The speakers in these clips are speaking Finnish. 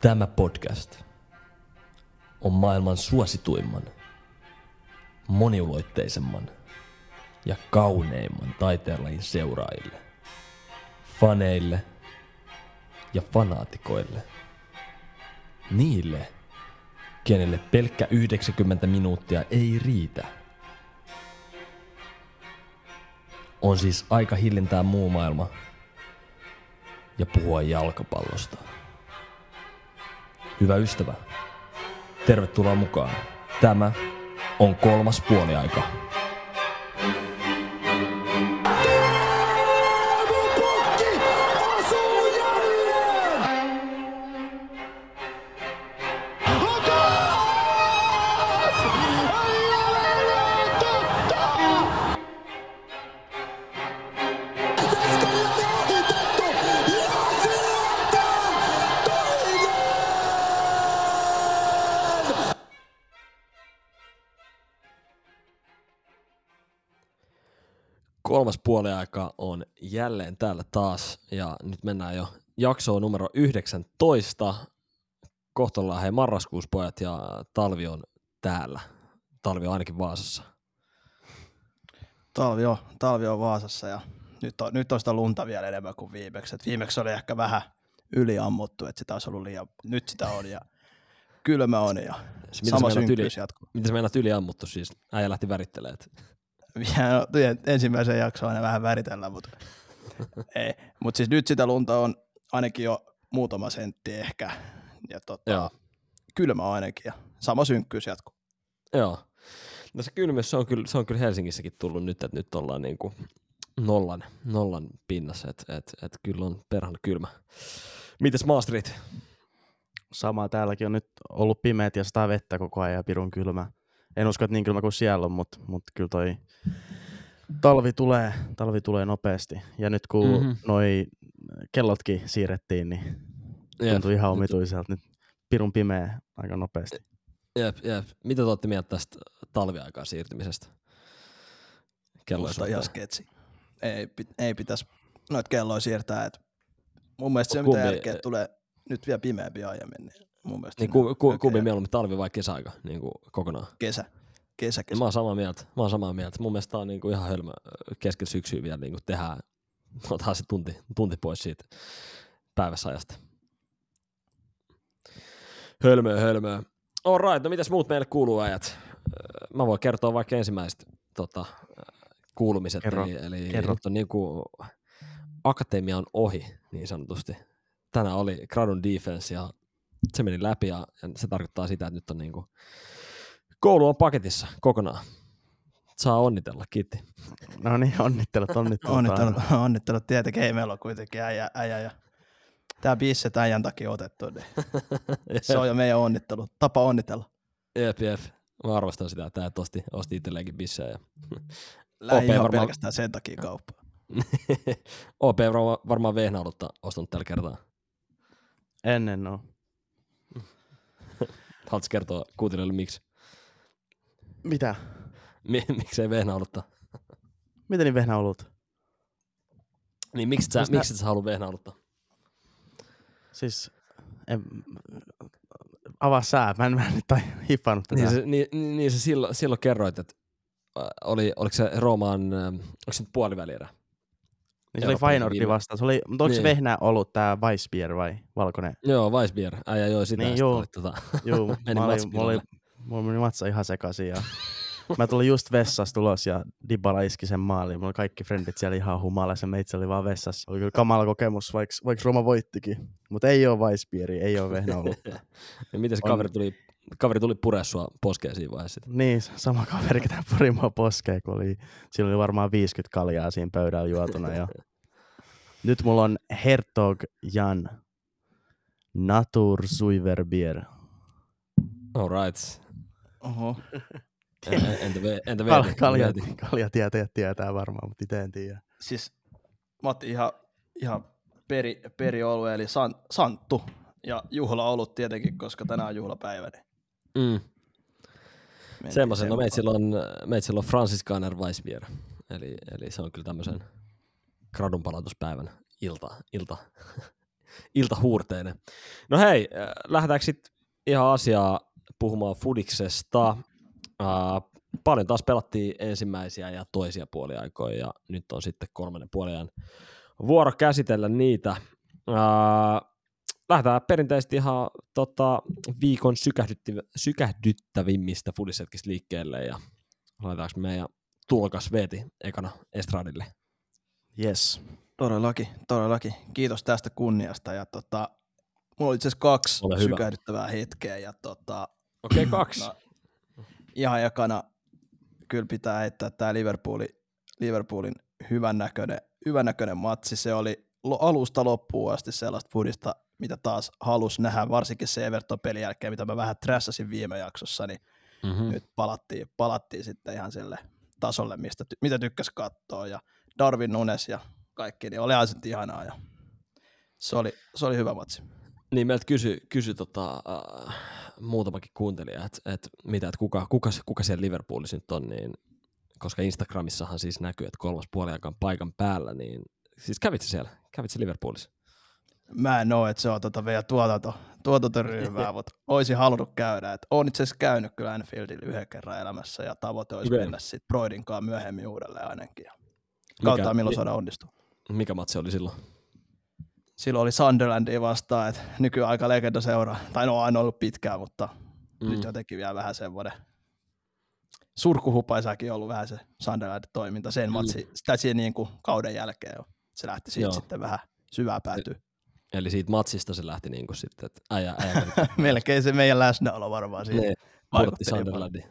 Tämä podcast on maailman suosituimman, moniuloitteisemman ja kauneimman taiteenlajin seuraajille, faneille ja fanaatikoille. Niille, kenelle pelkkä 90 minuuttia ei riitä. On siis aika hiljentää muu maailma ja puhua jalkapallosta. Hyvä ystävä, tervetuloa mukaan. Tämä on kolmas puoliaika. Kolmas puoliaika on jälleen täällä taas ja nyt mennään jo jaksoon numero 19. Kohta ollaan hei marraskuuspojat ja talvi on täällä. Talvi on ainakin Vaasassa. Talvi on Vaasassa ja nyt on sitä lunta vielä enemmän kuin viimeksi. Et viimeksi oli ehkä vähän yliammuttu, että sitä olisi ollut liian, nyt sitä on ja kylmä on ja sama synkkyys jatkuu. Miten sä meinaat yliammuttu siis? Äijä lähti värittelemään. No, ensimmäisen jakson aina vähän väritellään, mutta ei. Mut siis nyt sitä lunta on ainakin jo muutama sentti ehkä, ja kylmä on ainakin, ja sama synkkyys jatkuu. Joo, no se kylmyys se on kyllä Helsingissäkin tullut nyt, että nyt ollaan niinku nollan pinnassa, että et kyllä on perhana kylmä. Mites Maastricht? Sama, täälläkin on nyt ollut pimeät ja sataa vettä koko ajan ja pirun kylmä. En usko, että niin kylmä kuin siellä on, mutta kyllä toi talvi tulee nopeasti. Ja nyt kun noi kellotkin siirrettiin, niin tuntui ihan omituiselta. Nyt pirun pimeä aika nopeasti. Jep. Mitä te olette mieltä tästä talviaikaan siirtymisestä? Musta ihan sketsi. Ei pitäisi noita kelloja siirtää. Et mun mielestä se, mitä jälkeen tulee nyt vielä pimeämpi aiemmin. Niin kumpi mieluummin, talvi vai kesäaika niin kokonaan? Kesä. Mä oon samaa mieltä. Mun mielestä tää on niinku ihan hölmö keskellä syksyä vielä niinku tehdään. Otetaan se tunti pois siitä päivässä ajasta. Hölmöä. All right, no mitäs muut meille kuuluu ajat? Mä voin kertoa vaikka ensimmäiset kuulumiset. Kerro. Nyt on niinku akatemia on ohi niin sanotusti. Tänään oli gradun defense ja se meni läpi ja se tarkoittaa sitä, että nyt on niinku koulu on paketissa kokonaan. Saa onnitella, kiitti. No niin, onnittelut tietenkin. Ei meillä ole kuitenkin äijä ja tää biisset äijän takia otettu. Niin. Se on jo meidän onnittelu. Tapa onnitella. Jep. Mä arvostan sitä, että osti itselleenkin bissejä. Ja... Lähi ihan varmaan... pelkästään sen takia kauppaan. OP varmaan vehnäolutta ostanut tällä kertaa. Ennen on. Haluatko kertoa kuuntelijoille miksi? Mitä? Miksei vehnäolutta? Miten niin vehnäolutta? Niin miksi et sä haluu vehnäolutta? Siis avaa sää, mä en nyt hiffannut tätä. Niin se silloin kerroit, että oliko se Roomaan, onko se nyt puolivälierä? Niin se oli Feyenoordi vastaan. Mutta onko se vehnää ollut tää Weissbier vai valkoinen? Joo, Weissbier. Äijä joi sitä. Niin, joo, mulla meni matsa ihan sekaisin. Ja mä tulin just vessassa tulos ja Dybala iski sen maaliin. Mulla oli kaikki frendit siellä ihan humalassa. Mä itse olin vaan vessassa. Oli kyllä kamala kokemus, vaikka Roma voittikin. Mutta ei oo Weissbieri, ei oo vehnä ollut. Ja miten se kaveri tuli purea sua poskeen siinä vaiheessa? Niin, sama kaveri, ketä puri mua poskeen, kun sillä oli varmaan 50 kaljaa siinä pöydällä juotuna. Ja nyt mulla on Hertog Jan Naturzuiverbier. All right. Oho. Entä kaljatietejät tietää varmaan, mutta itse en tiedä. Siis mä otin ihan periolue, eli santtu. Ja juhla ollut tietenkin, koska tänään on juhlapäivä. Niin. Semmoisen, no meitsillä on Franziskaner Weissbier. Eli se on kyllä tämmöisen gradun palautuspäivän ilta ilta huurteinen. No hei, lähdetäänkö sitten ihan asiaa puhumaan fudiksesta. Paljon taas pelattiin ensimmäisiä ja toisia puoliaikoja, ja nyt on sitten kolmannen puoliajan vuoro käsitellä niitä. Lähdetään perinteisesti ihan viikon sykähdyttävimmistä fudishetkistä liikkeelle, ja laitetaanko meidän tulkas Veeti ekana estradille? Yes, todellakin. Kiitos tästä kunniasta, ja mulla oli itse asiassa kaksi sykähdyttävää hetkeä, ja Okei, kaksi. Ihan ekana kyllä pitää heittää tämä Liverpoolin hyvännäköinen matsi. Se oli alusta loppuun asti sellaista foodista, mitä taas halusi nähdä, varsinkin se Everton-pelin jälkeen, mitä mä vähän trässäsin viime jaksossa, niin nyt palattiin sitten ihan sille tasolle, mitä tykkäsi katsoa, ja Darwin Nunes ja kaikki, niin oli aina sitten ihanaa, ja se oli hyvä matsi. Niin meiltä kysyi muutamakin kuuntelija, kuka siellä Liverpoolissa nyt on, niin, koska Instagramissahan siis näkyy, että kolmas puoliaika on paikan päällä, niin siis kävitsä Liverpoolissa? Mä en oo, että se on vielä tuotantoryhmää, mutta olisin halunnut käydä, että oon itse asiassa käynyt kyllä Anfieldillä yhden kerran elämässä, ja tavoite olisi mennä sitten Broidinkaan myöhemmin uudelleen ainakin, ja katsotaan milloin saadaan onnistua. Mikä matsi oli silloin? Silloin oli Sunderlandia vastaan, että nykyaika legenda seuraa. Tai no aina ollut pitkään, mutta nyt jotenkin vielä vähän semmoinen surkuhupaisakin ollut vähän se Sunderlandin toiminta sen matsi. Tai siinä niin kuin kauden jälkeen se lähti siitä sitten vähän syvää päätyä. Eli siitä matsista se lähti niin kuin sitten, että äijä. Melkein se meidän läsnäolo varmaan siinä. Portti Sunderlandin.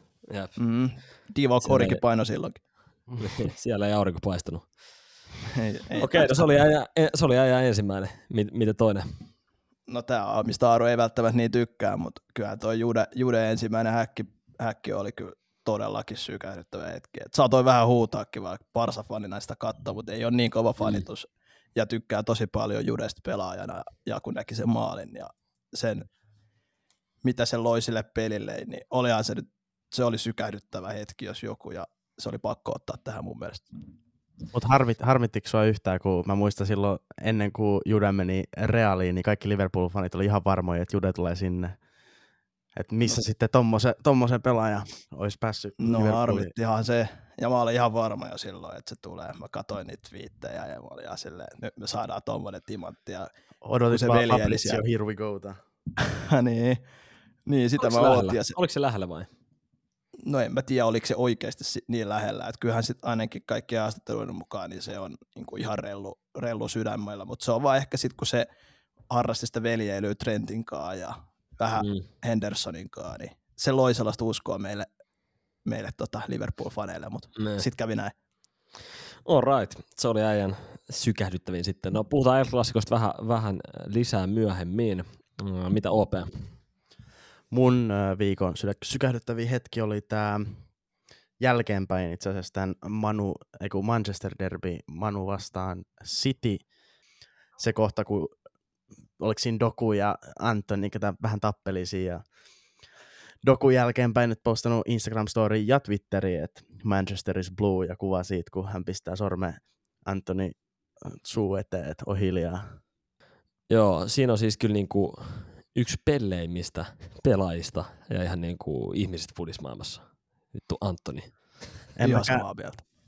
Divock Origi paino silloinkin. Siellä ei aurinko paistanut. Okei, no se oli äijä ensimmäinen. Mitä toinen? No tämä on, mistä Aaro ei välttämättä niin tykkää, mutta kyllä tuo Jude ensimmäinen häkki oli kyllä todellakin sykähdyttävä hetki. Et saatoin vähän huutaakin, vaikka Barsa-fani näistä katsoo, mutta ei ole niin kova fanitus. Ja tykkää tosi paljon Judesta pelaajana, ja kun näki sen maalin ja sen, mitä se loi sille pelille, niin olihan se oli sykähdyttävä hetki jos joku, ja se oli pakko ottaa tähän mun mielestä. Mutta harmittiko sua yhtään, kun mä muistan silloin ennen kuin Jude meni Realiin, niin kaikki Liverpool-fanit oli ihan varmoja, että Jude tulee sinne. Että missä sitten tommosen pelaaja olisi päässyt Liverpooliin. No harmittihan se, ja mä olin ihan varma jo silloin, että se tulee. Mä katsoin niitä twiittejä ja mä olin ihan silleen, että nyt me saadaan tommonen timantti. Odotit vaan Fabricio, here we go. Niin, sitä mä ootin. Oliko se lähellä vai? No en mä tiedä, oliko se oikeasti niin lähellä, että kyllähän sitten ainakin kaikkien haastatteluiden mukaan niin se on niin kuin ihan rellu sydämellä, mutta se on vaan ehkä sitten kun se harrasti sitä veljeilyä Trentinkaan ja vähän Hendersoninkaan, niin se loi sellaista uskoa meille Liverpool-faneille, mutta sitten kävi näin. All right, se oli äijän sykähdyttävin sitten. No puhutaan El Clásicosta vähän lisää myöhemmin. Mitä OP? Mun viikon sykähdyttäviä hetki oli tää jälkeenpäin itse asiassa tämän Manchester Derby, Manu vastaan City. Se kohta, kun oliko siinä Doku ja Antony, ketä vähän tappelisiin, ja Doku jälkeenpäin nyt postannut Instagram-story ja Twitteri, että Manchester is blue, ja kuva siitä, kun hän pistää sormen Antony suu eteen, että on hiljaa. Joo, siinä on siis kyllä niinku yksi pelleimmistä pelaajista ja ihan niin kuin ihmisistä fudismaailmassa. Vittu Antony.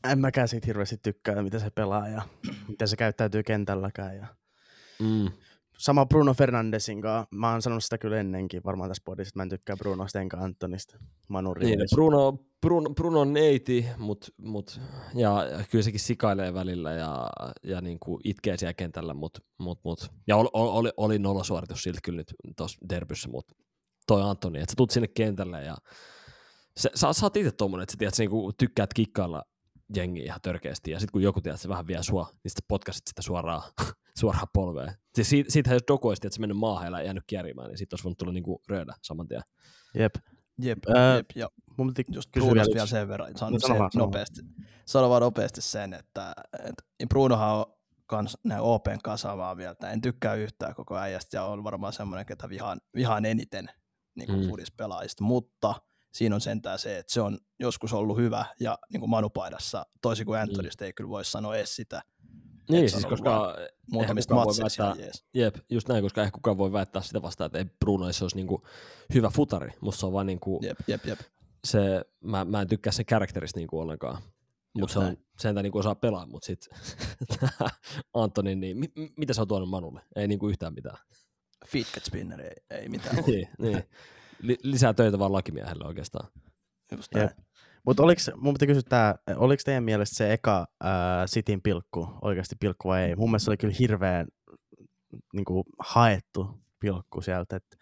En mäkään siitä hirveästi tykkää, mitä se pelaa ja mitä se käyttäytyy kentälläkään. Ja sama Bruno Fernandesin kanssa. Mä oon sanonut sitä kyllä ennenkin varmaan tässä podissa, että mä en tykkää Brunosta enkä Antonysta. Niin, Bruno on neiti, mut, ja kyllä sekin sikailee välillä ja niin kuin itkee siellä kentällä, mut. Ja oli nollasuoritus silti kyllä nyt tuossa derbyssä, mutta toi Antony, että sä tulet sinne kentälle ja sä oot itse tommonen, että sä tiedät, sä niinku tykkäät kikkailla jengiä ihan törkeästi ja sit kun joku tiedät, se vähän vie sua, niin sit potkasit sitä suoraan polveen. Siis siitähän jos Doku olisi, että sä mennyt maahan ja jäänyt kierimään, niin sit olisi voinut tulla niinku röydä saman tien. Jep, ja mun piti Brunosta vielä sen verran, sanon vaan nopeasti sen, että Brunohan on näin Open kasaamaan vielä, en tykkää yhtään koko äijästä ja on varmaan semmoinen, ketä vihaan eniten niin kuin fudispelaajista, mutta siinä on sentään se, että se on joskus ollut hyvä ja niin kuin Manu-paidassa, toisin kuin Antonysta ei kyllä voi sanoa edes sitä, Niin, siis koska muutamista matseista. Jep, just näin, koska ehkä kukaan voi väittää sitä vastaan, että ei Bruno se olisi niinku hyvä futari, mutta se on vaan niinku se, mä en tykkää sen karakterista niinku ollenkaan. Mutta se on sentään niinku osaa pelaa, mutta sit Antony, niin mitä sä oot tuonut Manulle? Ei niinku yhtään mitään. Fidget spinner ei mitään ole. Niin. Lisää töitä vaan lakimiehelle oikeastaan. Just näin. Mutta mun pitää kysyä tää, oliko teidän mielestä se eka Cityn pilkku oikeasti pilkku vai ei? Mun mielestä se oli kyllä hirveän niinku, haettu pilkku sieltä, että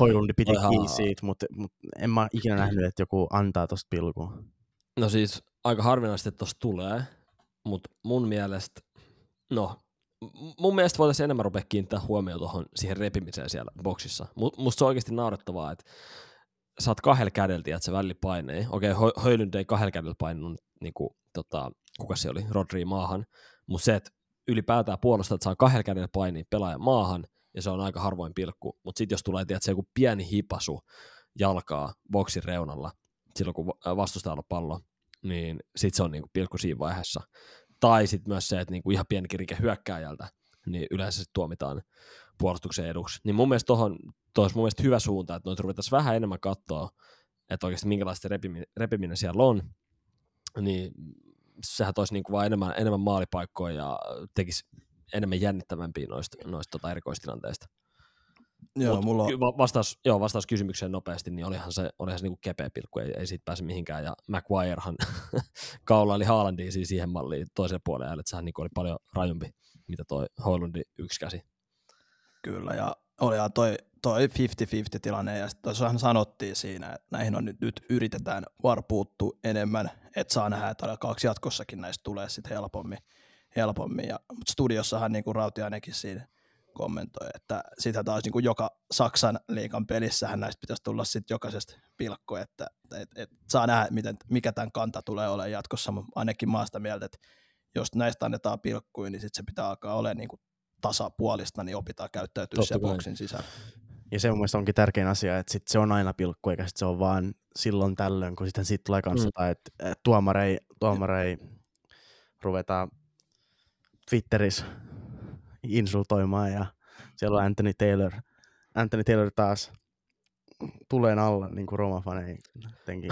Hoilundi piti kiinni siitä, mutta en mä ikinä nähnyt, että joku antaa tosta pilkua. No siis aika harvinaisesti, että tosta tulee, mutta mun mielestä voitaisiin enemmän rupea kiinnittää huomioon tuohon siihen repimiseen siellä boksissa. Musta se on oikeasti naurettavaa, että sä oot kahdella kädeltä, että se välillä painee. Okei, Höylund ei kahdella kädellä painunut, niin kuin, kuka se oli, Rodri maahan. Mutta se, että ylipäätään puolustaa, että saa kahdella kädellä painia pelaajan maahan, ja se on aika harvoin pilkku. Mutta sitten jos tulee, että se joku pieni hipasu jalkaa boksin reunalla, silloin kun vastustajalla on pallo, niin sitten se on niinku pilkku siinä vaiheessa. Tai sitten myös se, että niinku ihan pienikin rike hyökkääjältä, niin yleensä sit tuomitaan puolustuksen eduksi. Niin mun mielestä olisi mun mielestä hyvä suunta, että noita ruvettaisiin vähän enemmän katsoa, että oikeasti minkälaista repiminen siellä on, niin sehän toisi niinku vaan enemmän maalipaikkoja ja tekisi enemmän jännittävämpiä noista erikoistilanteista. Joo, vastaus kysymykseen nopeasti, niin olihan se niinku kepeä pilkku, ei siitä pääse mihinkään, ja Maguirehan kaulaili Haalandia siihen malliin toiselle puolelle, että sehän niinku oli paljon rajumpi, mitä toi Hoilundi yksi käsi. Kyllä, ja olihan toi 50-50 tilanne, ja tuossahan sanottiin siinä, että näihin on nyt yritetään varpuuttua enemmän, että saa nähdä, että kaksi jatkossakin näistä tulee sitten helpommin. Ja, mutta studiossahan niin kuin Rautiainenkin siinä kommentoi, että sitä taas niin kuin joka Saksan liigan pelissähän näistä pitäisi tulla sitten jokaisesta pilkko, että et saa nähdä, mikä tämän kanta tulee olemaan jatkossa, mutta ainakin maasta mieltä, että jos näistä annetaan pilkkuja, niin sitten se pitää alkaa olemaan niin kuin tasapuolista, niin opitaan käyttäytyä siellä boksin sisällä. Ja se mun mielestä onkin tärkein asia, että sit se on aina pilkku, eikä sit se on vaan silloin tällöin, kun sitten siitä tulee kanssa, tai että tuomarei ruvetaan Twitterissä insultoimaan, ja siellä on Anthony Taylor. Anthony Taylor taas tuleen alla, niin kuin Roma-fanei jotenkin.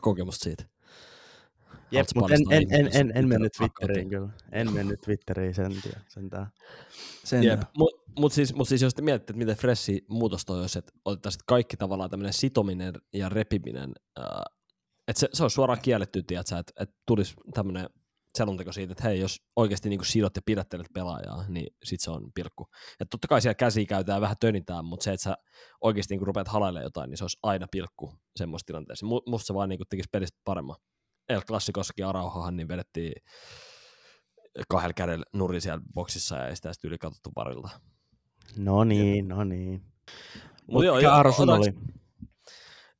Kokemusta siitä. Jep, mutta en mennyt Twitteriin kyllä. En mennyt Twitteriin sentään. Mutta siis jos te mietitte, että miten freshi muutos toi olisi, että otettaisiin kaikki tavallaan tämmöinen sitominen ja repiminen, että se on suoraan kielletty, tiedätkö, että tulisi tämmöinen selonteko siitä, että hei, jos oikeasti niin sidot ja pidättelet pelaajaa, niin sit se on pilkku. Ja totta kai siellä käsiä käytetään vähän tönitään, mutta se, että sä oikeasti niin rupeat halailemaan jotain, niin se olisi aina pilkku semmoisessa tilanteessa. Musta se vaan niin tekisi pelistä paremmin. El Clásicossakin Araujohan niin vedettiin kahdella kädellä nurin siellä boksissa ja ei sitä sitten yli katsottu varilla. No niin. Mutta Arson oli.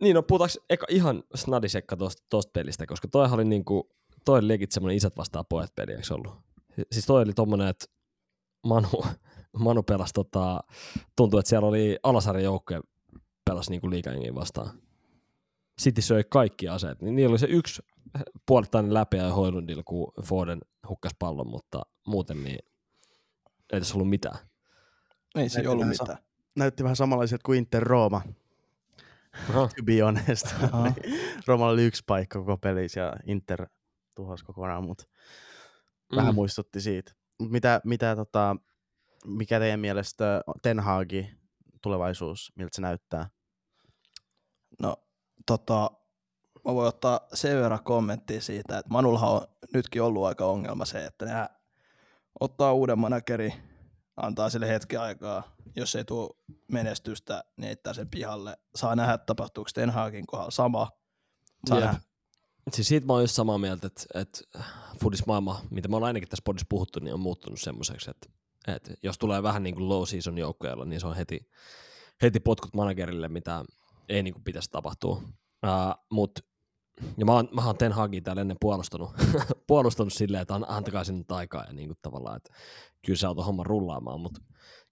Niin, no puhutaanko ihan snadisekka tosta pelistä, koska toihan oli niinku, toi oli legit semmoinen isät vastaan pojat peli, eikö ollut? Siis toi oli tommonen, että Manu pelasi tuntuu, että siellä oli alasarjan joukkoja pelasi niinku liigajengiä vastaan. City söi kaikki aseet, niin niillä oli se yksi puolittainen läpiä Hoilundilla, kun Foden hukkasi pallon, mutta muuten niin ei tässä ollut mitään. Ei se ollut mitään. Näytti vähän samanlaiset kuin Inter Rooma. To be honest. Roomalla oli yksi paikka koko pelissä ja Inter tuhosi kokonaan, mutta vähän muistutti siitä. Mikä teidän mielestä Ten Hagin tulevaisuus, miltä se näyttää? No, mä voin ottaa sen verran kommenttia siitä, että Manullahan on nytkin ollut aika ongelma se, että ne ottaa uuden manageri, antaa sille hetki aikaa, jos ei tule menestystä, niin heittää sen pihalle. Saa nähdä, tapahtuuko Ten Hagin kohdalla sama. Siis siitä mä oon just samaa mieltä, että foodismaailma, mitä me ollaan ainakin tässä podissa puhuttu, niin on muuttunut semmoiseksi, että jos tulee vähän niin kuin low season joukkueella, niin se on heti potkut managerille, mitä ei niin kuin pitäisi tapahtua. Ja mä oon Ten Hagia täällä ennen puolustanut silleen, että antakaa sinne aikaa ja niin kuin tavallaan, että kyllä sä oot homman rullaamaan, mutta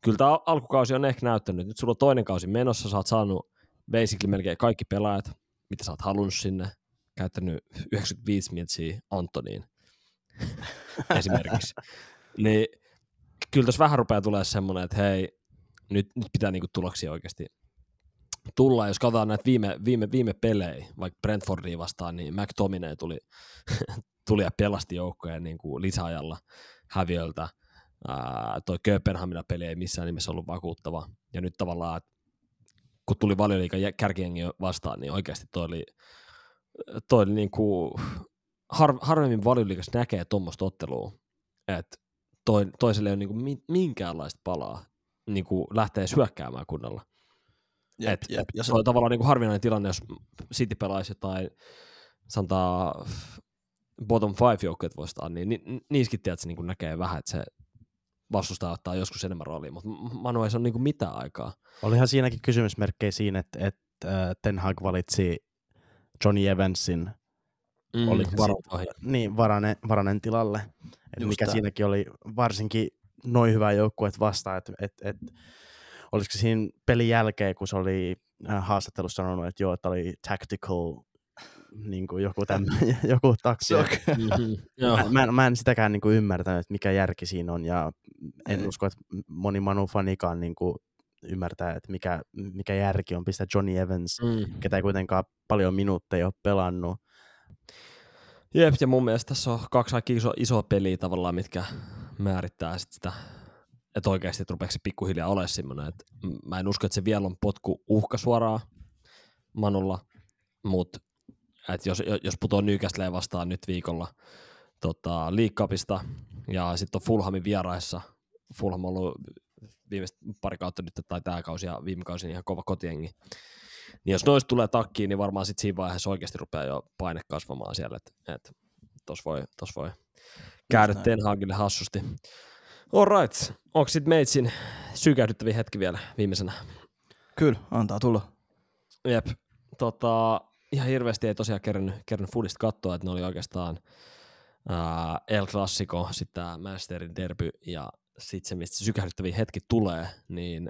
kyllä tää alkukausi on ehkä näyttänyt. Nyt sulla on toinen kausi menossa, sä oot saanut basically melkein kaikki pelaajat, mitä sä oot halunnut sinne, käyttänyt 95 miltsiä Antoniin, esimerkiksi. Niin kyllä tuossa vähän rupeaa tulemaan semmoinen, että hei, nyt pitää niinku tuloksia oikeasti tulla. Jos katsotaan näitä viime pelejä, vaikka Brentfordia vastaan, niin McTominay tuli ja pelasti joukkoja niin kuin lisäajalla häviöltä. Toi Kööpenhamina-peli ei missään nimessä ollut vakuuttava. Ja nyt tavallaan, kun tuli Valioliigan kärkijengi vastaan, niin oikeasti toi oli niin kuin harvemmin Valioliigassa näkee tuommoista ottelua, että toiselle ei ole niin kuin minkäänlaista palaa niin kuin lähtee hyökkäämään kunnolla. Jep. Se on tavallaan niin kuin harvinainen tilanne, jos City pelaisi jotain sanotaan bottom five joukkueet vastaan, niin niissäkin tiedät, niin näkee vähän, että se vastustaa ottaa joskus enemmän roolia, mutta Manu ei se ole niin kuin mitään aikaa. Olihan siinäkin kysymysmerkkejä siinä, että Ten Hag valitsi Johnny Evansin varanen tilalle, mikä tämä. Siinäkin oli varsinkin noin hyvä joukkueet vastaan, että olisiko siinä pelin jälkeen, kun se oli haastattelussa sanonut, että joo, että oli tactical, niin kuin joku taksi. Mä en sitäkään niin kuin ymmärtänyt, että mikä järki siinä on, ja en usko, että moni Manu-fanikaan niin kuin ymmärtää, että mikä järki on pistää Johnny Evans, ketä ei kuitenkaan paljon minuutteja ole pelannut. Jep, ja mun mielestä tässä on kaksi aika isoa peliä tavallaan, mitkä määrittää sitä, että oikeasti rupeeko se pikkuhiljaa olemaan semmoinen. Mä en usko, että se vielä on potku uhka suoraan Manulla, mutta jos putoo Newcastleen vastaan nyt viikolla League Cupista ja sitten on Fulhamin vieraissa. Fulham on ollut viimeiset pari kautta nyt tai tämä kausi ja viime kausi ihan kova kotiengi. Niin jos noista tulee takkiin, niin varmaan sitten siinä vaiheessa oikeasti rupeaa jo paine kasvamaan siellä. Että tos voi käydä Ten Hagille hassusti. All right. Onko sitten meitsin sykähdyttäviä hetki vielä viimeisenä? Kyllä, antaa tulla. Jep. Ihan hirveästi ei tosiaan kerran foodista katsoa, että ne oli oikeastaan El Clásico, sitten Manchesterin derby ja sitten se, mistä sykähdyttäviä hetki tulee, niin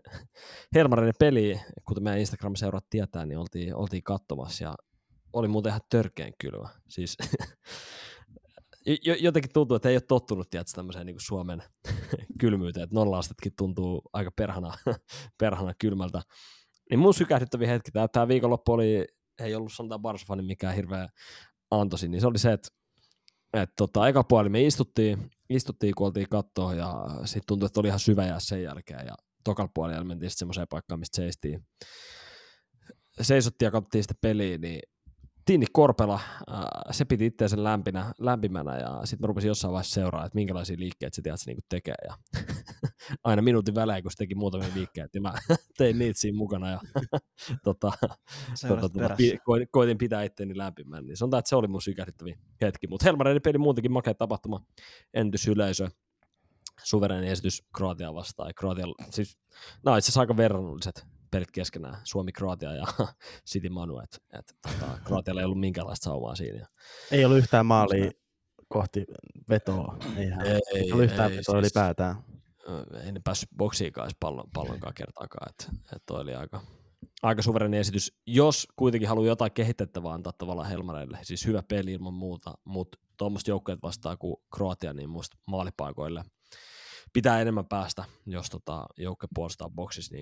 Helmarinen peli, kuten meidän Instagram-seurat tietää, niin oltiin katsomassa ja oli muuten ihan törkeän kylmä. Siis jotenkin tuntuu, että ei ole tottunut tietysti tämmöiseen niin Suomen kylmyyteen, että 0 astetkin tuntuu aika perhana kylmältä. Niin mun sykähdyttäviä hetki, tämä viikonloppu ei ollut sanotaan Barsofanin mikään hirveä antoisin, niin se oli se, että eka puoli me istuttiin kun oltiin kattoa ja sitten tuntui, että oli ihan syvä jää sen jälkeen ja tokalla puolella mentiin sitten semmoiseen paikkaan, mistä seisottiin ja katsottiin sitä peliä, niin Tiini Korpela, se piti itseänsä lämpimänä ja sitten mä rupesin jossain vaiheessa seuraamaan, että minkälaisia liikkeitä se tiedätkö niinku tekee ja aina minuutin välein, kun se teki muutamia liikkeitä, mä tein niitä siinä mukana ja koitin pitää itseäni lämpimänä, niin sanotaan, että se oli mun sykähdyttäviä hetki, mutta Helmarinen peli muutenkin makea tapahtuma, entysyleisö, suvereeni esitys Kroatiaa vastaan ja siis nämä on itse asiassa aika verrannolliset pelit keskenään, Suomi, Kroatia ja City Manu, että Kroatialla ei ollut minkäänlaista saumaa siinä. Ei ollut yhtään maalia kohti vetoa, ei ollut yhtään vetoa ylipäätään. Ei ne päässyt boksiinkaan pallonkaan kertaakaan, että toi oli aika suvereni esitys. Jos kuitenkin haluaa jotain kehitettävää antaa tavallaan Helmareille, siis hyvä peli ilman muuta, mutta tuommoista joukkueet vastaan kuin Kroatia, niin musta maalipaikoille pitää enemmän päästä, jos joukkue puolustaa boksissa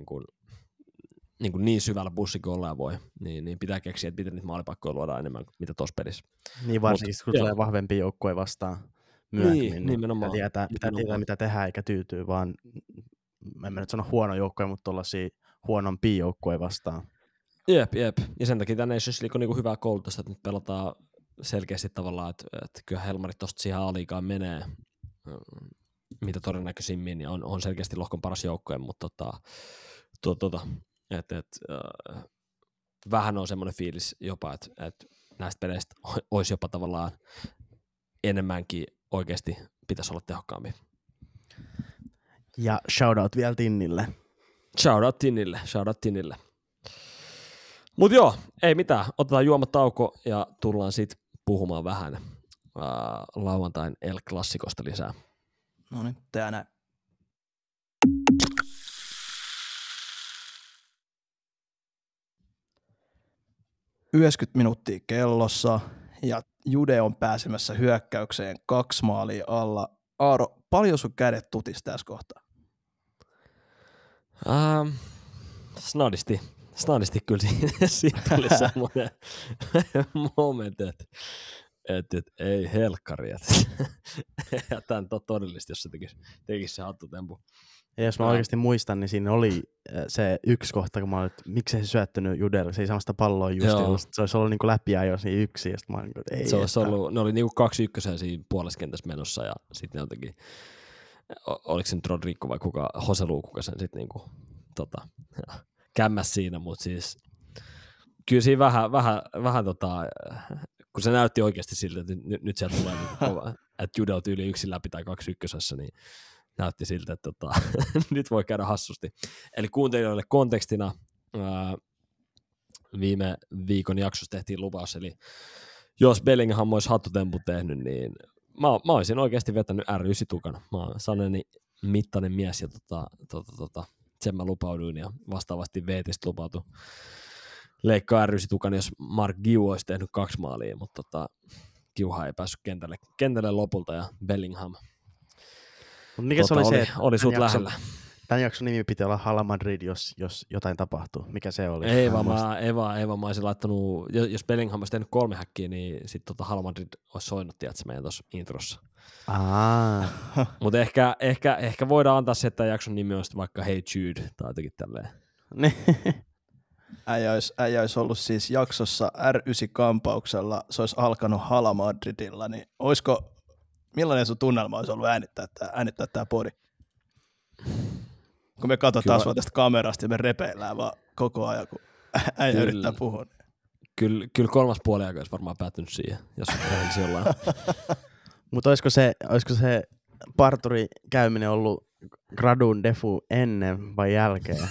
niin syvällä bussikolla voi, niin pitää keksiä, että miten niitä maalipaikkoja luodaan enemmän kuin mitä tuossa pelissä. Niin varsinkin, kun tulee vahvempi joukkue vastaan myöhemmin, niin nimenomaan. Pitää tietää, mitä tehdään eikä tyytyy, vaan en nyt sano huono joukkue, mutta tuollaisia huonompia joukkueja vastaan. Jep. Ja sen takia tänne Nations League on niinku hyvää koulutusta, että nyt pelataan selkeästi tavallaan, että kyllä Helmarit tuosta siihen A-liigaan menee, mitä todennäköisimmin, niin on selkeästi lohkon paras joukkue, mutta vähän on semmoinen fiilis jopa, että näistä peleistä olisi jopa tavallaan enemmänkin oikeasti pitäisi olla tehokkaampi. Ja shoutout vielä Tinnille. Shoutout Tinnille. Mut joo, ei mitään. Otetaan juomatauko ja tullaan sit puhumaan vähän lauantain El Clasicosta lisää. Noniin, tehdään näin. Yöskyt minuuttia kellossa ja Jude on pääsemässä hyökkäykseen 2 maalia alla. Aaro, paljon sun kädet tutisi tässä kohtaa? Snadisti kyllä siinä tuli semmoinen moment, että ei helkkari, että tämän todellisesti, jos se tekisi se hattutempu. Ja jos mä oikeasti muistan, niin siinä oli se yksi kohta, kun mä olin, että miksei se syöttänyt Judelle, se ei samasta palloa just, se olisi ollut niin läpiajo siinä yksi, ja sitten mä olin, että ei. Ne oli niin 2-1 siinä puolessa kentässä menossa, ja sitten ne jotenkin, oliko se nyt Rodrigo vai kuka, Joselu, kuka sen sitten niinku, kämmäs siinä, mutta siis kyllä siinä vähän kun se näytti oikeasti siltä, että nyt sieltä tulee niin kova, että Jude on tyyli 1 läpi tai 2-1, niin näytti siltä, että nyt voi käydä hassusti. Eli kuuntelijoille kontekstina viime viikon jaksossa tehtiin lupaus, eli jos Bellingham olisi hattutempun tehnyt, niin mä olisin oikeasti vetänyt R9-tukana. Mä oon saneni mittainen mies ja sen mä lupauduin ja vastaavasti VT:stä lupautui leikkaa R9-tukana, jos Mark Giu olisi tehnyt 2 maalia, mutta Giuhan ei päässyt kentälle lopulta ja Bellingham. Mut mikä se oli se, että oli sut lähellä. Tämän jakson nimi pitää olla Hala Madrid, jos jotain tapahtuu. Mikä se oli? Ei vaan mä olisin laittanut, jos Bellingham olisi tehnyt 3 häkkiä, niin sitten Hala Madrid olisi soinut, tiedätkö, meidän tuossa introssa. Mutta ehkä voidaan antaa se, että tämän jakson nimi olisi vaikka Hey Jude tai jotenkin tälleen. Äijä olisi ollut siis jaksossa R9-kampauksella, se olisi alkanut Hala Madridilla, niin olisiko... Millainen sun tunnelma olisi ollut äänittää tämä podi? Kun me katsotaan sua tästä kamerasta ja me repeillään vaan koko ajan, kun äijä yrittää puhua. Kyllä 3. puoliaika olisi varmaan päättynyt siihen, jos rehellisi jollain. Mutta olisiko se parturi käyminen ollut gradun defu ennen vai jälkeen?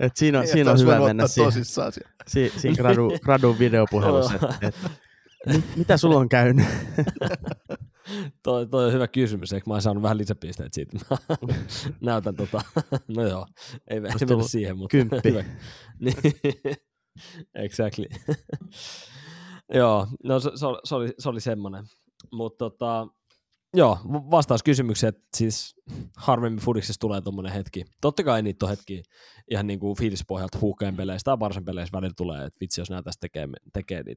Et siinä on hyvä mennä siinä gradun videopuhelussa. Mitä sulla on käynyt? Toi on hyvä kysymys, eikö mä oon saanut vähän lisäpisteitä siitä? Näytän no joo, ei mennä siihen, mutta... 10. Niin, exactly. Joo, no se oli semmoinen. Mutta joo, vastaus kysymykseen, siis harvemmin fudiksessa tulee tommonen hetki. Totta kai niitä on hetki ihan niinku fiilispohjalta huuhkeen peleissä tai Barsan peleissä välillä tulee, että vitsi jos näitä tässä tekee niin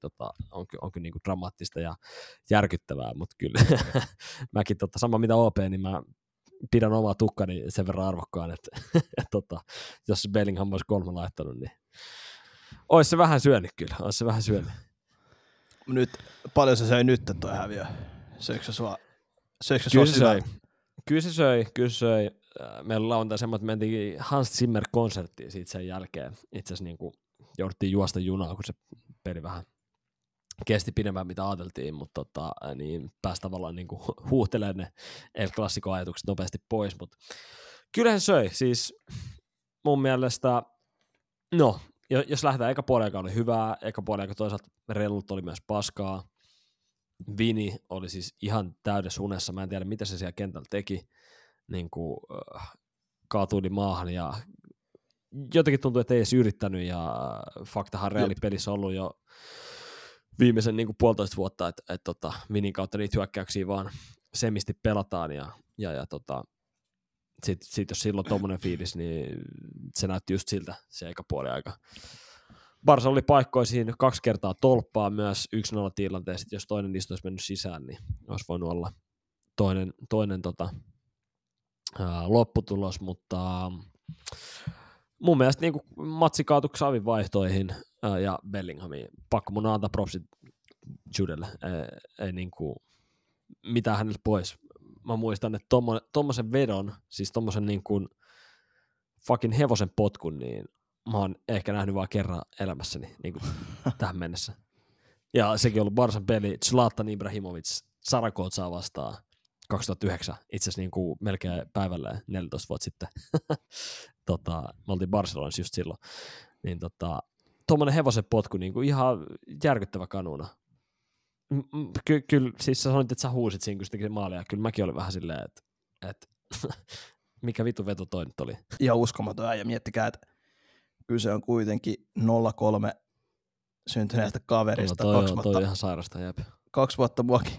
on kyllä niinku dramaattista ja järkyttävää, mutta kyllä mäkin sama mitä OP, niin mä pidän omaa tukkani sen verran arvokkaan, että jos Bellingham olisi 3 laittanut, niin olisi se vähän syönyt kyllä, Nyt, paljon se söi nyt, että toi häviö, Kyllä se söi. Meillä lauantai semmoinen, että mentiin Hans Zimmer-konserttiin siitä sen jälkeen. Itse asiassa niin jouduttiin juosta junaa, kun se peli vähän kesti pidempään, mitä ajateltiin, mutta niin pääsi tavallaan niin huuhtelemaan ne El Clásico-ajatukset nopeasti pois. Mutta kyllähän söi. Siis mun mielestä, no, jos lähdetään, eka puoliaika oli hyvää, eka puoliaika toisaalta rellut oli myös paskaa. Vini oli siis ihan täydessä unessa. Mä en tiedä, mitä se siellä kentällä teki. Niin kuin, kaatuili maahan ja jotenkin tuntuu, että ei edes yrittänyt. Ja faktahan reaalipelissä on ollut jo viimeisen niin kuin 1,5 vuotta, että Vinin kautta niitä hyökkäyksiä vaan semisti pelataan. Ja sit jos silloin tommonen fiilis, niin se näytti just siltä se eka puoliaika. Barsa oli paikkoisiin 2 kertaa tolppaa myös 1-0 tilanteessa, jos toinen niistä olisi mennyt sisään, niin olisi voinut olla toinen lopputulos, mutta mun mielestä niin matsi kaatui Xavin vaihtoihin ja Bellinghamiin. Pakko mun antaa propsit Judelle, ei niin kuin mitään häneltä pois. Mä muistan, että tommosen vedon, siis tommosen niin kuin fucking hevosen potkun, niin mä oon ehkä nähnyt vaan kerran elämässäni niin tähän mennessä. Ja sekin on ollut Barsan peli Zlatan Ibrahimovic Saragozaa vastaan 2009, itse asiassa niin kuin melkein päivällä 14 vuotta sitten. Me oltiin Barcelonassa just silloin. Niin tuommoinen hevosen potku niin kuin ihan järkyttävä kanuna. Kyllä, siis sä sanoit, että sä huusit siinä, kun se teki maalia. Kyllä mäkin olin vähän silleen, että mikä vitu veto toi nyt oli. Ihan uskomaton äijä, miettikää, että kyse on kuitenkin 0-3 syntyneestä kaverista. No, toi ihan sairasta, jep. 2 vuotta muakin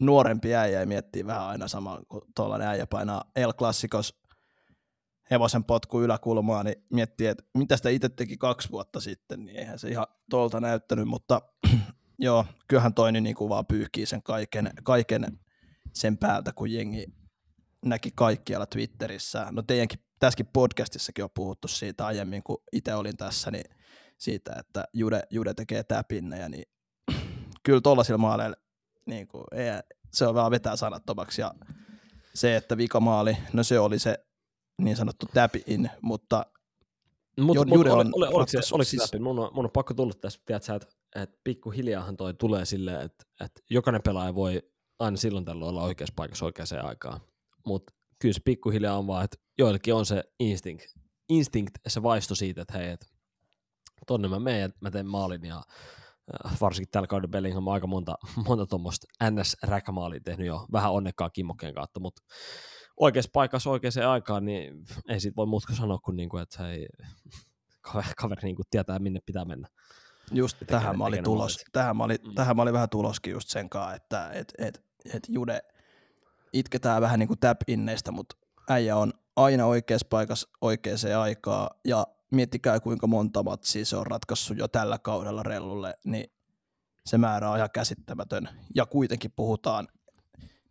nuorempi äijä miettii vähän aina samaa, kun tuollainen äijä painaa El Clásicos hevosen potku yläkulmaa, niin miettii, että mitä sitä itse teki 2 vuotta sitten, niin eihän se ihan tuolta näyttänyt, mutta joo, kyllähän toi niin kuin vaan pyyhkii sen kaiken sen päältä, kun jengi näki kaikkialla Twitterissä. No tässäkin podcastissakin on puhuttu siitä aiemmin, kun itse olin tässä, niin siitä, että Jude tekee täpinnejä, niin kyllä tuollaisilla maaleilla niin kuin, se on vähän vetää sanattomaksi, ja se, että vikamaali, no se oli se niin sanottu tap-in, mutta oliko se tap-in? Mun on pakko tulla tässä, tiedätkö, että pikkuhiljaahan toi tulee silleen, että jokainen pelaaja voi aina silloin tällöin olla oikeassa paikassa oikeaan aikaan, mutta kyllä se pikkuhiljaa on vaan, että joillekin on se instinct, se vaisto siitä, että hei, että tonne mä menen ja mä teen maalin, ja varsinkin tällä kauden Bellingham on aika monta tuommoista NS-räkämaalia tehnyt jo, vähän onnekkaan kimmokkeen kautta, mutta oikeassa paikassa oikeaan aikaan, niin ei siitä voi muuta kuin sanoa, kun niinku, että hei, kaveri niinku tietää, minne pitää mennä. Just tähän mä olin vähän tuloskin just senkaan, että Jude itketään vähän niin kuin tap-inneistä, mutta äijä on aina oikeassa paikassa oikeaan aikaan, ja miettikää kuinka monta matsia se on ratkaissut jo tällä kaudella rellulle, niin se määrä on ihan käsittämätön. Ja kuitenkin puhutaan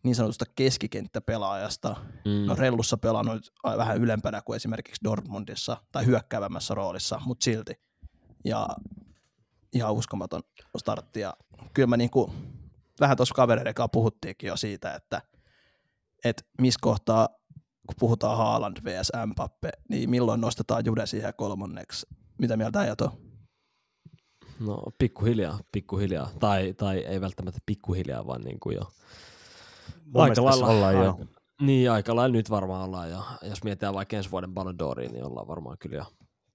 niin sanotusta keskikenttäpelaajasta. No rellussa pelannut vähän ylempänä kuin esimerkiksi Dortmundissa tai hyökkäävämmässä roolissa, mutta silti. Ja ihan uskomaton startti. Ja kyllä mä niinku, vähän tuossa kavereiden kanssa puhuttiinkin jo siitä, että missä kohtaa kun puhutaan Haaland vs. Mbappé, niin milloin nostetaan Jude siihen kolmanneksi? Mitä mieltä äijät on? No pikkuhiljaa. Tai ei välttämättä pikkuhiljaa, vaan niin kuin jo. Aika lailla. Niin, aika lailla nyt varmaan ollaan jo. Jos mietitään vaikka ensi vuoden Ballon d'Oriin, niin ollaan varmaan kyllä jo.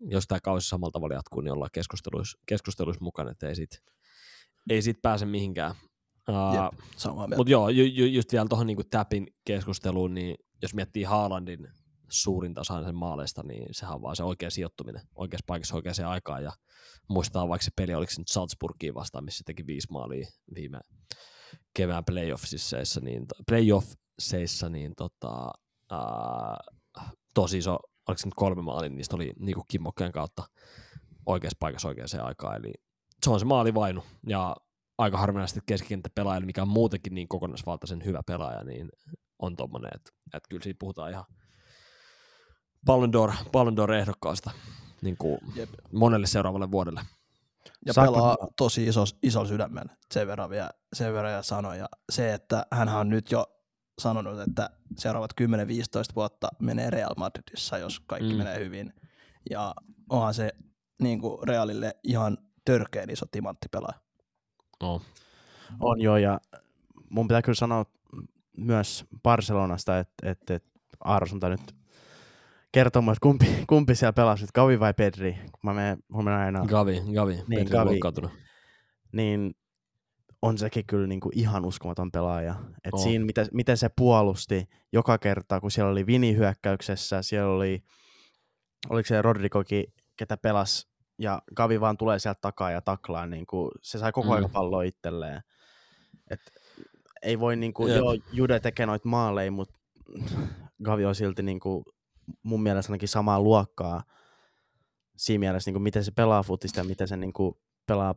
Jos tämä kausi samalla tavalla jatkuu, niin ollaan keskusteluissa mukana, että ei siitä pääse mihinkään. Mutta joo, just vielä tuohon niin tapin keskusteluun, niin jos miettii Haalandin suurinta osaa sen maaleista, niin sehän on vaan se oikea sijoittuminen, oikeassa paikassa oikeaan aikaan, ja muistaa vaikka se peli, oliko se nyt Salzburgiin vastaan, missä teki 5 maalia viime kevään playoffseissa, niin tosi iso, oliko se nyt 3 maalia, niin niistä oli niinku kimmokkeen kautta oikeassa paikassa oikeaan aikaan, eli se on se maalivainu, ja aika harvinaisesti keskikenttäpelaaja, mikä on muutenkin niin kokonaisvaltaisen hyvä pelaaja, niin on tommoinen, että kyllä siitä puhutaan ihan Ballon d'Or-ehdokkaasta niin kuin monelle seuraavalle vuodelle. Ja pelaa tosi iso sydämen, sen verran ja sanoi. Ja se, että hänhän on nyt jo sanonut, että seuraavat 10-15 vuotta menee Real Madridissa, jos kaikki menee hyvin. Ja onhan se niin kuin Realille ihan törkeän iso timanttipelaaja. No. On joo, ja mun pitää kyllä sanoa myös Barcelonasta, että Aaro sun nyt kertomaan, että kumpi siellä pelasit, Gavi vai Pedri, kun mä menen huomenna aina. Gavi. Niin, Pedri on loukkaantunut. Niin on sekin kyllä niinku ihan uskomaton pelaaja. Et siinä, miten se puolusti joka kerta, kun siellä oli Vini hyökkäyksessä, siellä oli, oliko se Rodrigokin, ketä pelasi, ja Gavi vaan tulee sieltä takaa ja taklaa, niin kuin, se sai koko ajan palloa itselleen. Et ei voi, niin kuin, joo, Jude tekee noita maaleja, mutta Gavi on silti niin kuin, mun mielestä ainakin samaa luokkaa siinä mielessä, niin kuin, miten se pelaa futista ja miten se niin kuin, pelaa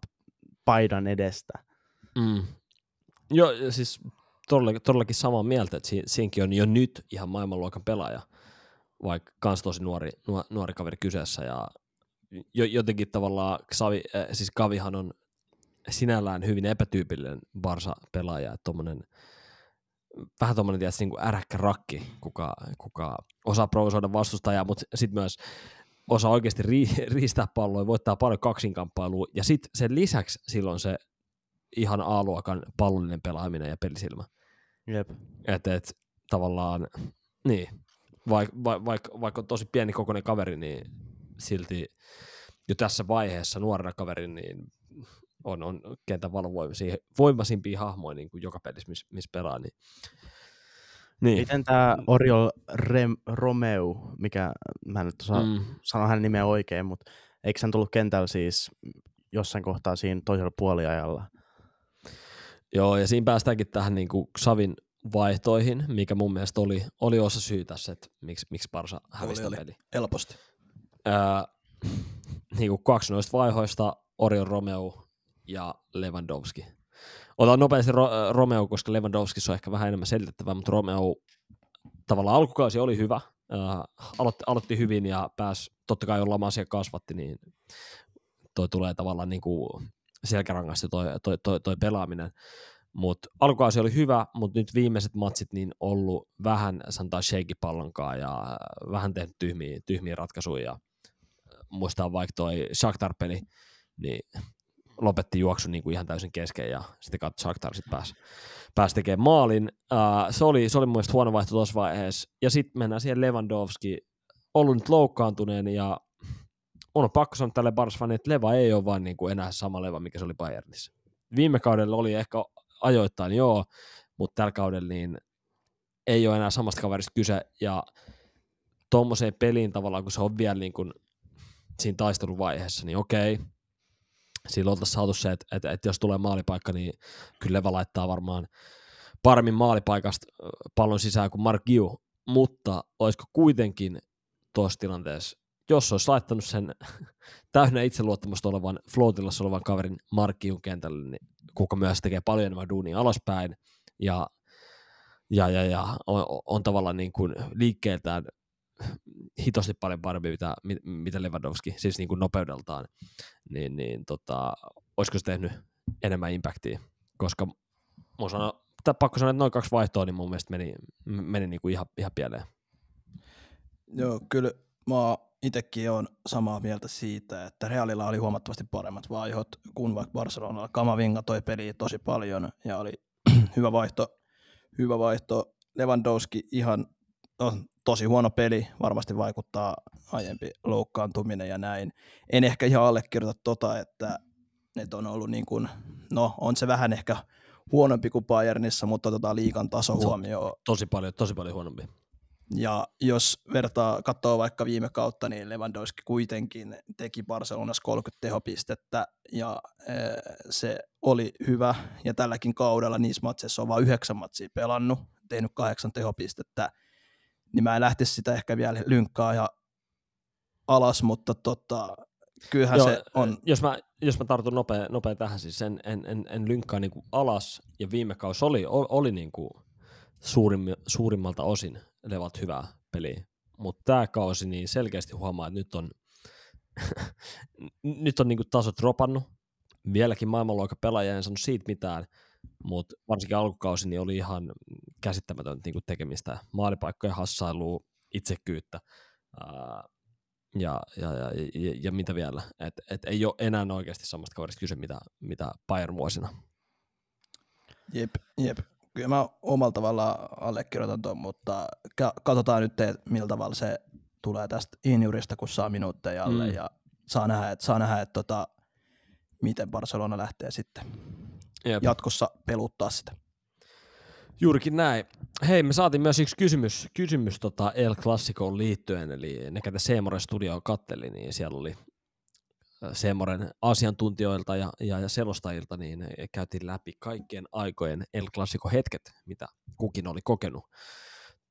paidan edestä. Mm. Joo, siis todellakin samaa mieltä, että siinkin on jo nyt ihan maailmanluokan pelaaja, vaikka kans tosi nuori kaveri kyseessä, ja jotenkin tavallaan siis Gavihan on sinällään hyvin epätyypillinen Barsa-pelaaja, että vähän tuommoinen tietysti niin kuin äräkkä rakki, kuka osaa provosoida vastustajaa, mutta sitten myös osaa oikeasti riistää palloa, voittaa paljon kaksinkamppailua, ja sitten sen lisäksi silloin se ihan A-luokan pallollinen pelaaminen ja pelisilmä. Jep. Et tavallaan, niin, vaikka on tosi pieni kokoinen kaveri, niin silti jo tässä vaiheessa nuorena kaverin niin on kentän voimaisimpia hahmoja niin kuin joka pelissä, missä pelaa. Niin. Miten tämä Oriol Romeu, mikä, mä en nyt osaa sanoa hänen nimeä oikein, mutta eikö hän tullut kentällä siis jossain kohtaa siinä toisella puoliajalla. Joo, ja siinä päästäänkin tähän niin kuin Xavin vaihtoihin, mikä mun mielestä oli osa syy tässä, että miksi Barsa hävisi peli. Helposti. Niin kuin kaksi noista vaihoista, Oriol Romeu ja Lewandowski. Otan nopeasti Romeu, koska Lewandowski on ehkä vähän enemmän selitettävää, mutta Romeu tavallaan alkukausi oli hyvä. Aloitti hyvin ja pääsi, totta kai jollain asia kasvatti, niin toi tulee tavallaan niin kuin selkärangasti toi pelaaminen. Mut alkukausi oli hyvä, mutta nyt viimeiset matsit niin ollut vähän sanotaan sheikipallonkaan ja vähän tehnyt tyhmiä ratkaisuja. Ja muistaa vaikka toi Shakhtar-peli, niin lopetti juoksu niin kuin ihan täysin kesken ja sitten katsoi Shakhtar sitten pääsi tekemään maalin. Se oli mun mielestä huono vaihto tuossa vaiheessa. Ja sitten mennään siihen Lewandowski, ollut nyt loukkaantuneen ja on pakko sanoa tälle Barca-fanille, että Leva ei ole vaan niin kuin enää sama Leva, mikä se oli Bayernissa. Viime kaudella oli ehkä ajoittain joo, mutta tällä kaudella niin ei ole enää samasta kaverista kyse ja tuommoiseen peliin tavallaan, kun se on vielä niin kuin siinä taisteluvaiheessa, niin okei, silloin oltaisiin saatu se, että jos tulee maalipaikka, niin kyllä Leva laittaa varmaan paremmin maalipaikasta pallon sisään kuin Mark Giu, mutta olisiko kuitenkin tuossa tilanteessa, jos olisi laittanut sen täynnä itseluottamusta olevan, floatillassa olevan kaverin Mark Giun kentälle, niin kuka myös tekee paljon enemmän duunia alaspäin ja on tavallaan niin kuin liikkeeltään hitosti paljon parempi, mitä Lewandowski, siis niin kuin nopeudeltaan, niin olisiko se tehnyt enemmän impactia, koska pakko sanoa, että noin kaksi vaihtoa, niin mun mielestä meni niin kuin ihan pieleen. Joo, kyllä mä itsekin olen samaa mieltä siitä, että Realilla oli huomattavasti paremmat vaihot kuin vaikka Barcelonalla. Kamavinga toi peliä tosi paljon ja oli hyvä vaihto. Lewandowski ihan tosi huono peli, varmasti vaikuttaa aiempi loukkaantuminen ja näin. En ehkä ihan allekirjoita että on ollut niin kuin, on se vähän ehkä huonompi kuin Bayernissa, mutta liigan taso huomioon. Tosi paljon huonompi. Ja jos katsoo vaikka viime kautta, niin Lewandowski kuitenkin teki Barcelonassa 30 tehopistettä ja se oli hyvä. Ja tälläkin kaudella niissä matseissa on vain 9 matsia pelannut, tehnyt 8 tehopistettä. Niin mä en lähtisi sitä ehkä vielä lynkkaa ja alas, mutta kyllähän joo, se on. Jos mä tartun nopea tähän, siis en lynkkaa niinku alas ja viime kausi oli niinku suurimmalta osin Levat hyvää peliä, mutta tämä kausi niin selkeästi huomaa, että nyt on niinku taso dropannut, vieläkin maailmanluokan pelaaja en sanonut siitä mitään, mutta varsinkin alkukausi niin oli ihan käsittämätöntä niinku tekemistä, maalipaikkojen hassailua, itsekyyttä ja mitä vielä, että et ei ole enää oikeasti samasta kaverista kyse, mitä Bayern vuosina. Jep. Kyllä mä omalla tavallaan allekirjoitan tuon, mutta katsotaan nyt, millä tavalla se tulee tästä injurista, kun saa minuutteja alle ja saa nähdä, että miten Barcelona lähtee sitten jatkossa peluttaa sitä. Juurikin näin. Hei, me saatiin myös yksi kysymys El Clasicoon liittyen, eli ne käytä Seemoren studioon katteli, niin siellä oli Seemoren asiantuntijoilta ja selostajilta, niin käytiin läpi kaikkien aikojen El Clasico-hetket, mitä kukin oli kokenut.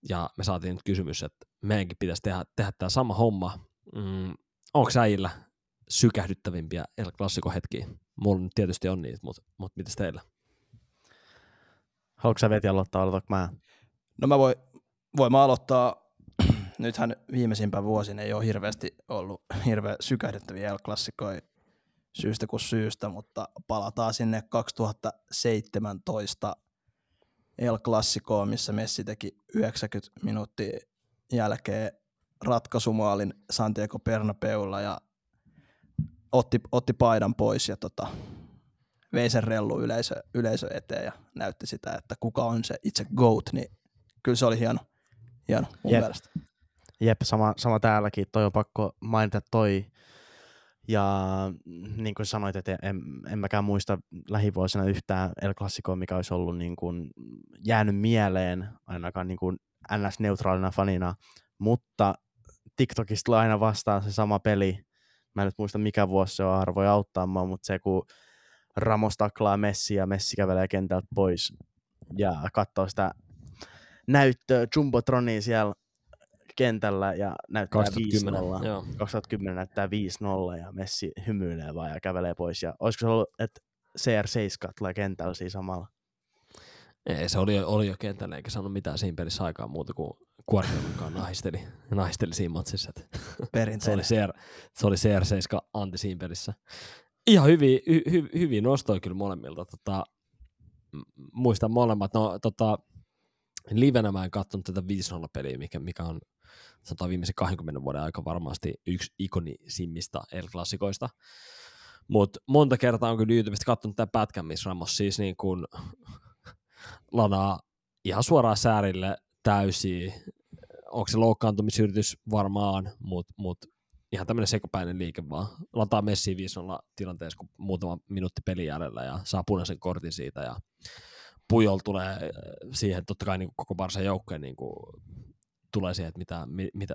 Ja me saatiin nyt kysymys, että meidänkin pitäisi tehdä tämä sama homma. Onko äijillä sykähdyttävimpiä El Clasico-hetkiä? Mulla nyt tietysti on niitä, mutta mitäs teillä? Haluatko sä veti aloittaa, aloitanko mä? No mä voin aloittaa. Nythän viimeisimpän vuosina ei ole hirveästi ollut hirveän sykähdyttäviä El Clasicoja syystä kuin syystä, mutta palataan sinne 2017 El Clasicoon, missä Messi teki 90 minuuttia jälkeen ratkaisumaalin Santiago Bernabeulla ja otti paidan pois ja vei sen rellu yleisö eteen ja näytti sitä, että kuka on se itse GOAT, niin kyllä se oli hieno mun mielestä. Jep, sama täälläkin, toi on pakko mainita toi, ja niin kuin sanoit, että en mäkään muista lähivuosina yhtään El Clasicoa, mikä olisi ollut niin kuin jäänyt mieleen, ainakaan niin kuin NS-neutraalina fanina, mutta TikTokista aina vastaan se sama peli, Mä en nyt muista mikä vuosi se on, arvoi auttamaan, mutta se kun Ramos taklaa Messi ja Messi kävelee kentältä pois ja katsoo sitä näyttöä Jumbotroniin siellä kentällä ja näyttää 2010 näyttää 5-0 ja Messi hymyilee vaan ja kävelee pois. Ja olisiko se ollut, että CR7 tulee kentällä siinä samalla? Ei, se oli jo kentällä eikä saanut mitään siinä pelissä aikaa muuta kuin Guardiolakaan nahisteli siinä matsissa. Perinteinen. Se oli CR7 anti siinä pelissä. Ihan hyviä nostoja kyllä molemmilta. Muistan molemmat. No, livenä mä en katsonut tätä 5-0-peliä, mikä on sanotaan viimeisen 20 vuoden aika varmasti yksi ikonisimmista El Clásicoista. Mutta monta kertaa on kyllä YouTubesta katsonut tämän pätkän, missä Ramos siis niin kuin ladaa ihan suoraan säärille täysiä. Onko se loukkaantumisyritys? Varmaan, mutta ihan tämmöinen sekopäinen liike vaan. Lataa Messi 5-0 tilanteessa, kun muutama minuutti pelin jäljellä ja saa punaisen kortin siitä ja Pujol tulee siihen, totta kai niin koko Barsan joukkojen niin tulee siihen, että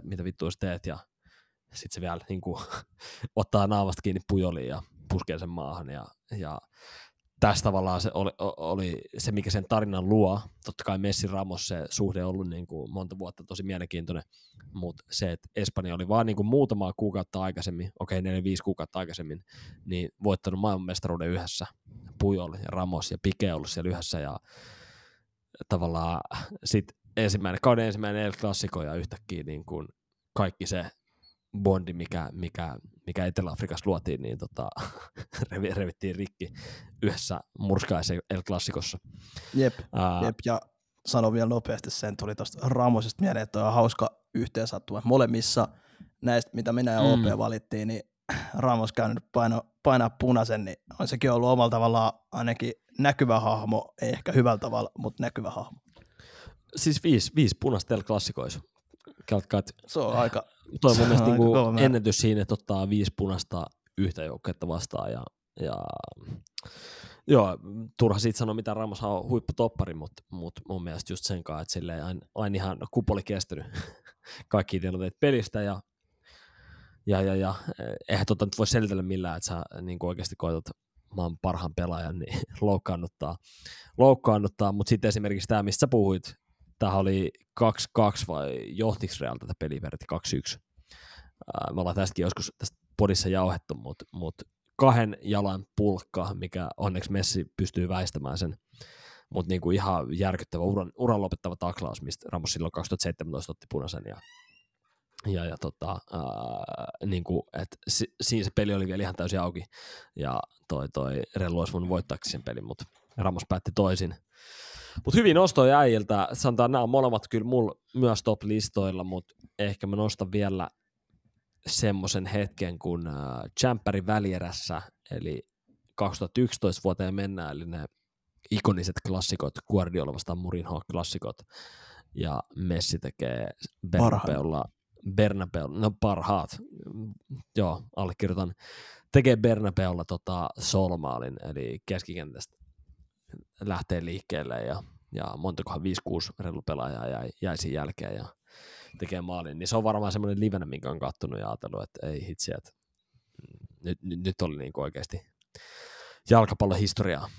mitä vittua sä teet, ja sitten se vielä niin kuin, ottaa naamasta kiinni Pujoliin ja puskee sen maahan, ja tässä tavallaan se oli se, mikä sen tarinan luo. Totta kai Messi Ramos se suhde on ollut niin kuin, monta vuotta tosi mielenkiintoinen, mutta se, että Espanja oli vaan niin kuin, muutamaa kuukautta aikaisemmin, 4-5 kuukautta aikaisemmin, niin voittanut maailmanmestaruuden yhdessä. Pujol ja Ramos ja Pique ollut siellä yhdessä ja tavallaan sitten kauden ensimmäinen El Clasico ja yhtäkkiä niin kuin kaikki se bondi, mikä Etelä-Afrikassa luotiin, niin revittiin rikki yhdessä murskaisen El Clasicossa. Jep, ja sanon vielä nopeasti sen, tuli tuosta Ramosista mieleen, että on hauska yhteensattuma. Molemmissa näistä, mitä minä ja OP valittiin, niin Ramos käynyt painaa punaisen, niin on sekin ollut omalla tavallaan ainakin näkyvä hahmo, ei ehkä hyvällä tavalla, mutta näkyvä hahmo. Siis 5 punaista El Clasicoissa. Se on aika niinku ennätys siinä, että ottaa 5 punaista yhtä joukkuetta vastaan. Joo, turha siitä sanoa, mitä Ramos on huipputoppari, mutta mun mielestä just senkaan, että silleen aina ihan kupoli kestänyt kaikki tilanteet pelistä ja eihän nyt voi selitellä millään, että sä niin oikeasti koetat maan parhaan pelaajan niin loukkaannuttaa, mutta sitten esimerkiksi tämä, mistä sä puhuit, tämähän oli 2-2 vai johtiko Real tätä peliä verti 2-1? Me ollaan tästäkin joskus tästä podissa jauhettu, mutta kahden jalan pulkka, mikä onneksi Messi pystyy väistämään sen, mutta niinku ihan järkyttävä uran lopettava taklaus, mistä Ramos silloin 2017 otti punaisen ja että siinä se peli oli vielä ihan täysin auki ja toi Rellu olisi voinut voittaakin sen pelin, mutta Ramos päätti toisin. Mutta hyvin nostoja äijiltä, sanotaan nämä on molemmat kyllä mulla myös top-listoilla, mutta ehkä mä nostan vielä semmoisen hetken, kun Champerin välierässä, eli 2011 vuoteen mennään, eli ne ikoniset klassikot, Guardiola vastaan Mourinho-klassikot, ja Messi tekee Bernabeulla, no parhaat, joo, allekirjoitan, tekee Bernabeulla Solmaalin, eli keskikentästä lähtee liikkeelle ja montakohan 5-6 rellupelaajaa jäi siinä jälkeen ja tekee maalin, niin se on varmaan semmoinen livenä, minkä on kattonut ja ajatellut, että ei hitsi, että nyt oli niin oikeasti jalkapallohistoriaa.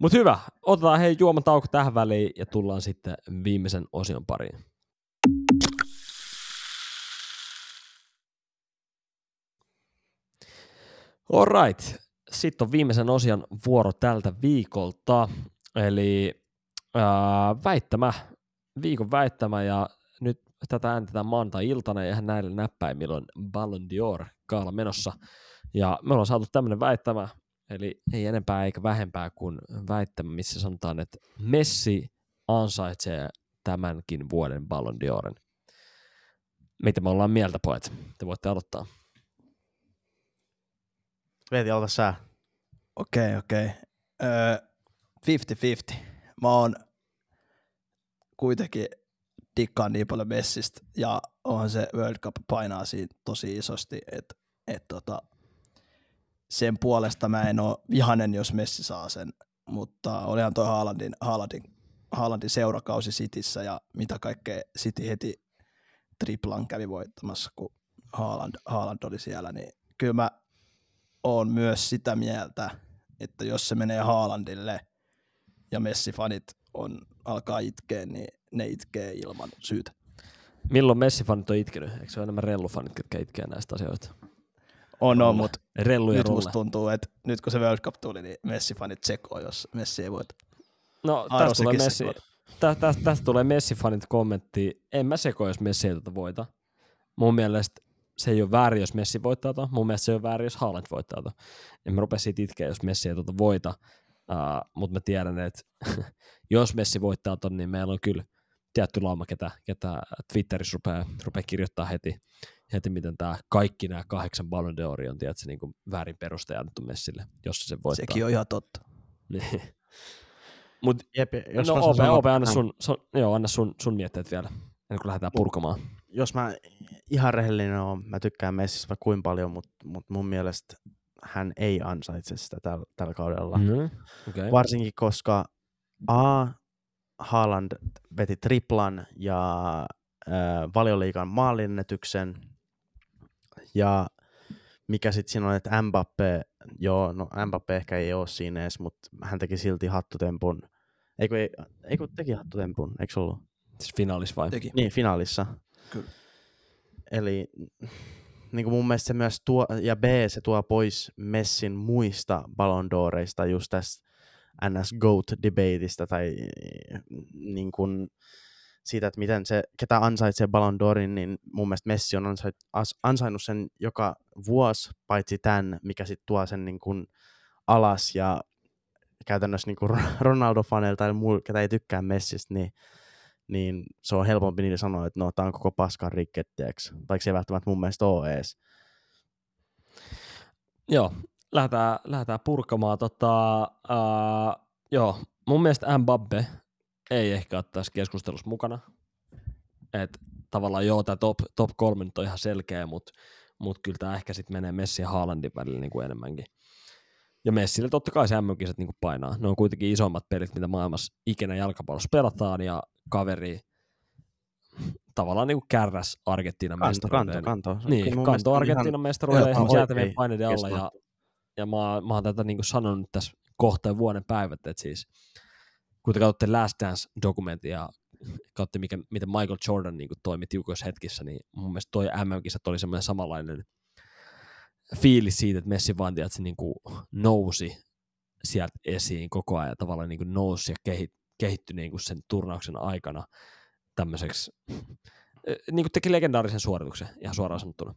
Mutta hyvä, otetaan hei juomatauko tähän väliin ja tullaan sitten viimeisen osion pariin. All right. Sitten on viimeisen osion vuoro tältä viikolta, eli viikon väittämä, ja nyt tätä äänitetään maanantai-iltana, ja ihan näillä näppäimillä on Ballon d'Or-kaala menossa, ja me ollaan saatu tämmöinen väittämä, eli ei enempää eikä vähempää kuin väittämä, missä sanotaan, että Messi ansaitsee tämänkin vuoden Ballon d'Oren. Mitä me ollaan mieltä, pojat? Te voitte aloittaa. Veeti, aloita sä. Okei. 50-50. Mä oon kuitenkin dikkaan niin paljon Messistä ja onhan se World Cup painaa siinä tosi isosti, että sen puolesta mä en oo vihanen, jos Messi saa sen, mutta olihan toi Haalandin seurakausi Cityssä ja mitä kaikkea City heti triplan kävi voittamassa, kun Haaland oli siellä, niin kyllä mä oon myös sitä mieltä, että jos se menee Haalandille ja Messi-fanit alkaa itkeä, niin ne itkee ilman syytä. Milloin Messi-fanit on itkenyt? Eikö se ole enemmän rellufanit, jotka itkee näistä asioista? On, mutta nyt musta tuntuu, että nyt kun se World Cup tuli, niin Messi-fanit sekoo, jos Messi ei voita. No, tästä tulee Messi-fanit kommentti. En mä sekoa, jos Messi ei tätä voita. Mun mielestä se ei ole väärin, jos Messi voittaa tätä. Mun mielestä se ei ole väärin, jos Haaland voittaa tätä. En mä rupea siitä itkeä, jos Messi ei tätä voita. Mutta mä tiedän, että jos Messi voittaa ton, niin meillä on kyllä tietty lauma, ketä Twitterissä rupeaa kirjoittaa heti, miten tämä kaikki nämä 8 Ballon d'Oria on tietysti niin kuin väärin perusteja annettu Messille, jos se voittaa. Sekin on ihan totta. Niin. Mut, jos no OP, anna sun mietteet vielä, ennen kuin lähdetään purkamaan. Jos mä ihan rehellinen oon, mä tykkään Messistä kuin paljon, mutta mun mielestä hän ei ansaitse sitä tällä kaudella. Mm-hmm. Okay. Varsinkin, koska Haaland veti triplan ja Valioliigan maalennetyksen, ja mikä sitten siinä on, että Mbappé ehkä ei ole siinä edes, mutta hän teki silti hattutempun. Eikö teki hattutempun, eikö ollut? Siis finaalissa vai? Teki. Niin, finaalissa. Kyllä. Eli niin kuin mun mielestä se myös tuo, ja se tuo pois Messin muista Ballon d'Oreista just tästä NS GOAT-debateista tai niin kuin siitä, että miten se, ketä ansaitsee Ballon d'Orin, niin mun mielestä Messi on ansainnut sen joka vuosi, paitsi tämän, mikä sitten tuo sen niin kuin alas, ja käytännössä niin kuin Ronaldo-faneilta tai muu, ketä ei tykkää Messistä, niin se on helpompi niille sanoa, että no, tämä on koko paskan rikkettiäksi, vaikka se ei välttämättä mun mielestä ole ees. Joo, lähdetään purkamaan. Mun mielestä Mbappé ei ehkä ole tässä keskustelussa mukana. Et tavallaan tämä top 3 nyt on ihan selkeä, mutta kyllä tämä ehkä sitten menee Messi ja Haalandin välillä niin kuin enemmänkin. Ja Messille totta kai se MM-kisat niin kuin painaa. Ne on kuitenkin isommat pelit, mitä maailmassa ikinä jalkapallossa pelataan, ja kaveri tavallaan niin kuin kärräs Argentiinan mestaruuteen. Kanto Argentiinan mestaruuteen jäätävien paineiden alla, ja mä oon tätä niin kuin sanonut tässä kohta vuoden päivät, että siis kun te katsotte Last Dance-dokumentin ja katsotte, miten Michael Jordan niin kuin toimi tiukoissa hetkissä, niin mun mielestä toi MM-kisat oli semmoinen samanlainen fiilis siitä, että Messi vaan tietysti niin kuin nousi sieltä esiin koko ajan, tavallaan niin kuin nousi ja kehittyi niin kuin sen turnauksen aikana tämmöiseksi, niin kuin teki legendaarisen suorituksen, ihan suoraan sanottuna.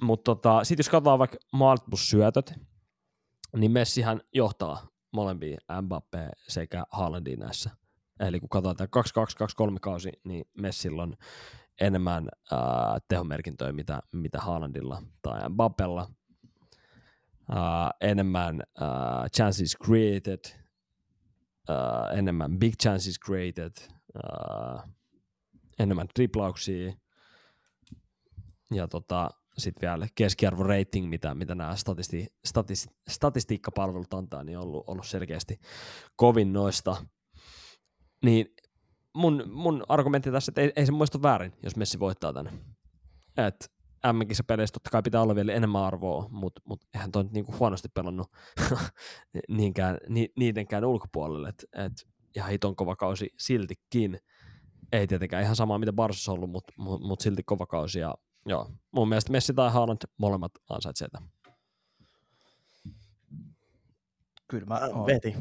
Mutta sitten jos katsotaan vaikka maalit plus syötöt, niin Messihän johtaa molempia Mbappé sekä Haalandia näissä. Eli kun katsotaan 2-2-2-3 kausi, niin Messillä on enemmän tehomerkintöjä, mitä Haalandilla tai Mbappélla. Enemmän chances created, enemmän big chances created, enemmän triplauksia ja sitten vielä keskiarvo rating, mitä nämä statistiikkapalvelut antaa, niin on ollut selkeästi kovin noista. Niin mun argumentti tässä, että ei se muista väärin, jos Messi voittaa tänne. Että MM-kisapeleissä totta kai pitää olla vielä enemmän arvoa, mutta eihän toi nyt niinku huonosti pelannut niidenkään ulkopuolelle. Et ihan hiton kova kausi siltikin. Ei tietenkään ihan samaa, mitä Barsossa on ollut, mutta silti kova kausi. Ja joo, mun mielestä Messi tai Haaland molemmat ansaitsee tämän. Kyllä mä vetin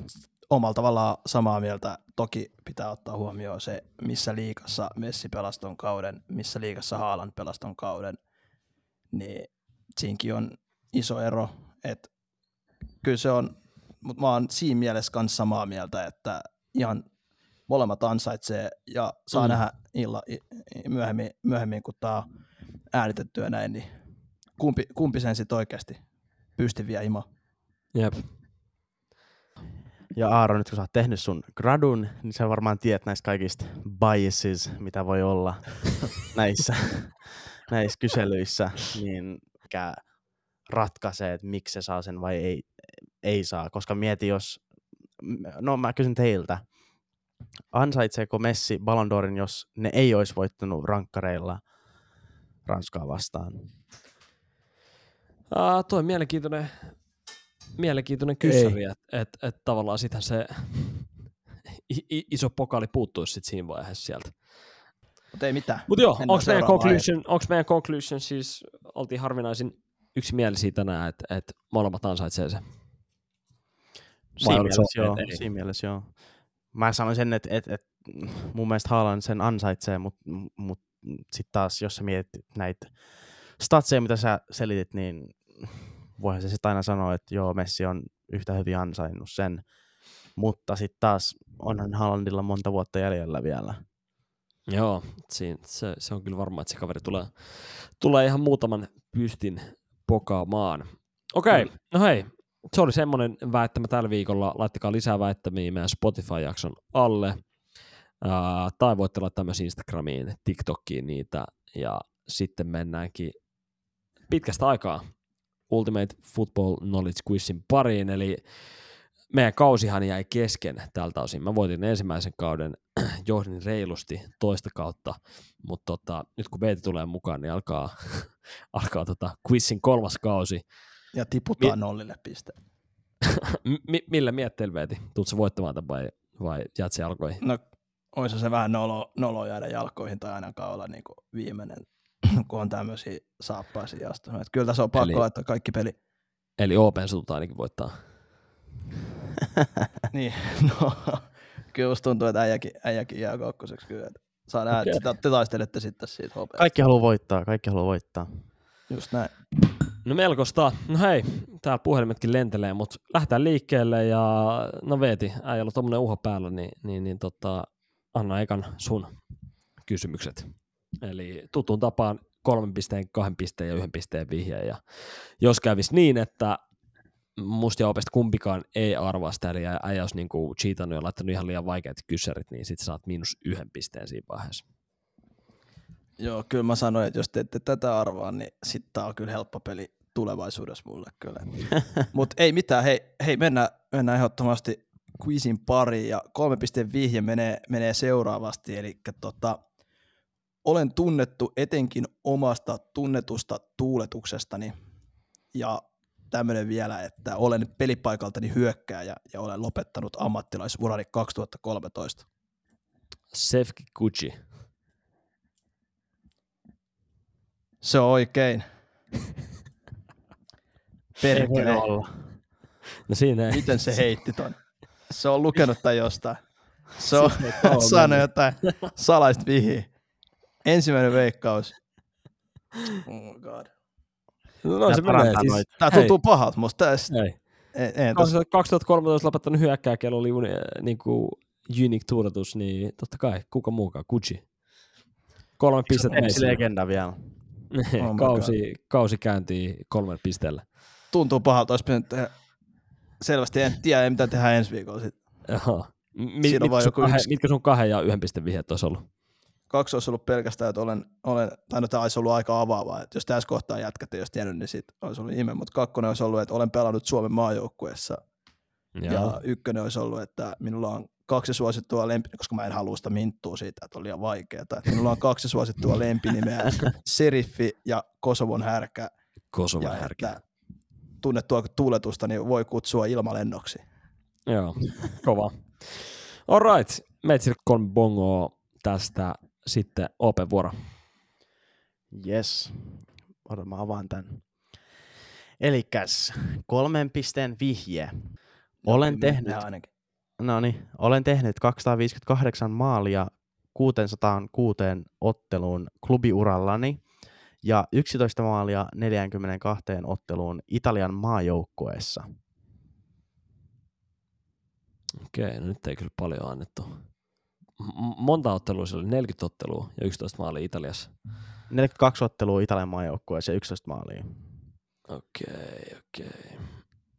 omalla tavallaan samaa mieltä. Toki pitää ottaa huomioon se, missä liigassa Messi pelaston kauden, missä liigassa Haaland pelaston kauden. Niin siinkin on iso ero. Et kyllä se on, mutta mä oon siinä mielessä kanssa samaa mieltä, että ihan molemmat ansaitsee ja saa nähdä myöhemmin, kun tää äänitettyä näin, niin kumpi sen sitten oikeasti pysti vie imaa. Jep. Ja Aaro, nyt kun sä oot tehnyt sun gradun, niin sä varmaan tiedät näistä kaikista biases, mitä voi olla näissä kyselyissä, niin mikä ratkaisee, että miksi se saa sen vai ei saa, koska mieti mä kysyn teiltä, ansaitseeko Messi Ballon d'Orin, jos ne ei olisi voittanut rankkareilla Ranskaa vastaan? Tuo on mielenkiintoinen kyssäri, että et tavallaan sitähän se iso pokaali puuttuisi sitten siinä vaiheessa sieltä. Mutta ei mitään. Mutta joo, onko meidän conclusion siis, oltiin harvinaisin yksimielisiä tänään, että molemmat ansaitsee sen? Siinä mielessä joo. Mä sanoin sen, että mun mielestä Haaland sen ansaitsee, mutta sitten taas, jos sä mietit näitä statseja, mitä sä selitit, niin voihan se sitten aina sanoa, että joo, Messi on yhtä hyvin ansainnut sen, mutta sitten taas onhan Haalandilla monta vuotta jäljellä vielä. Joo, se on kyllä varma, että se kaveri tulee ihan muutaman pystin pokaamaan. Okei, no hei, se oli semmoinen väittämä tällä viikolla. Laittakaa lisää väittämiä meidän Spotify-jakson alle. Tai voitte laittaa myös Instagramiin, TikTokiin niitä. Ja sitten mennäänkin pitkästä aikaa Ultimate Football Knowledge Quizin pariin. Eli meidän kausihan jäi kesken tältä osin. Mä voitin ensimmäisen kauden, johdin reilusti toista kautta, mutta nyt kun Beeti tulee mukaan, niin alkaa quizin kolmas kausi. Ja tiputaan nollille pisteen. Millä mietteillä, Beeti? Tuutko sä voittamaan tämän vai jäät se jalkoihin? No, olisi se vähän nolo jäädä jalkoihin tai ainakaan olla niin kuin viimeinen, kun on tämmöisiä saappaisia astumia. Kyllä tässä on pakko laittaa kaikki peli. Eli Open sulta ainakin voittaa. Niin, no kyllä musta tuntuu, että äijäkin jää kakkoseksi kyllä. Saa nähdä, että te taistelette sitten siitä hopeasta. Kaikki haluaa voittaa. Just näin. No melkoista. No hei, täällä puhelimetkin lentelee, mutta lähdetään liikkeelle ja no Veeti, äijällä on tommonen uho päällä, niin, anna ekan sun kysymykset. Eli tuttuun tapaan 3 pisteen, 2 pisteen ja 1 pisteen vihjeen. Ja jos kävisi niin, että musta ja Opesta kumpikaan ei arvaa sitä, eli äijä olisi niinku cheatannut ja laittanut ihan liian vaikeat kyssärit, niin sit saat -1 pisteen siinä vaiheessa. Joo, kyllä mä sanoin, että jos te ette tätä arvaa, niin sit tää on kyllä helppo peli tulevaisuudessa mulle kyllä. Mut ei mitään, hei mennään ehdottomasti quizin pariin ja 3 pisteen vihje menee seuraavasti, eli olen tunnettu etenkin omasta tunnetusta tuuletuksestani ja tämmöinen vielä, että olen pelipaikaltani hyökkääjä ja olen lopettanut ammattilaisurani 2013. Sefki Kuchi. Se on oikein. Perkele. No siinä ei. Miten se heitti ton? Se on lukenut tai jostain. Se on saanut jotain salaista vihiä. Ensimmäinen veikkaus. Oh my god. No se menee siis. Tää tuntuu pahalta musta. En 2013 lopettanut hyökkää, kello oli niinku unique tuuletus, niin totta kai, kuka muukaan, Gucci. 3 pistettä. Messi legenda vielä. Oh kausi käyntiin 3 pisteellä. Tuntuu pahalta, olisi pitänyt tehdä. Selvästi en tiedä, mitä tehdään ensi viikolla sitten. Mitkä sun 2 ja 1 pisteen vihjeet olisi ollut? 2 olisi ollut pelkästään, että tämä olisi ollut aika avaavaa, että jos tässä kohtaa jätkät ei olisi tiennyt, niin siitä olisi ollut ihme, mutta 2 olisi ollut, että olen pelannut Suomen maajoukkueessa, ja 1 olisi ollut, että minulla on 2 suosittua lempinimeä, koska mä en halua sitä minttua siitä, että on liian vaikeaa, että minulla on 2 suosittua lempinimeä, Seriffi ja Kosovon härkä, ja tunnettua tuuletusta, niin voi kutsua ilmalennoksi. Joo, kova. All right, Metsirkon bongoa tästä. Sitten Open vuoro. Yes. Odotan, mä avaan tämän. Elikäs 3 pisteen vihje. Olen tehnyt 258 maalia 606 otteluun klubiurallani ja 11 maalia 42 otteluun Italian maajoukkueessa. Okei, no nyt ei kyllä paljon annettu. Monta ottelua se oli, 40 ottelua ja 11 maalia Italiassa. 42 ottelua Italian maajoukkueessa ja 11 maalia. Okei.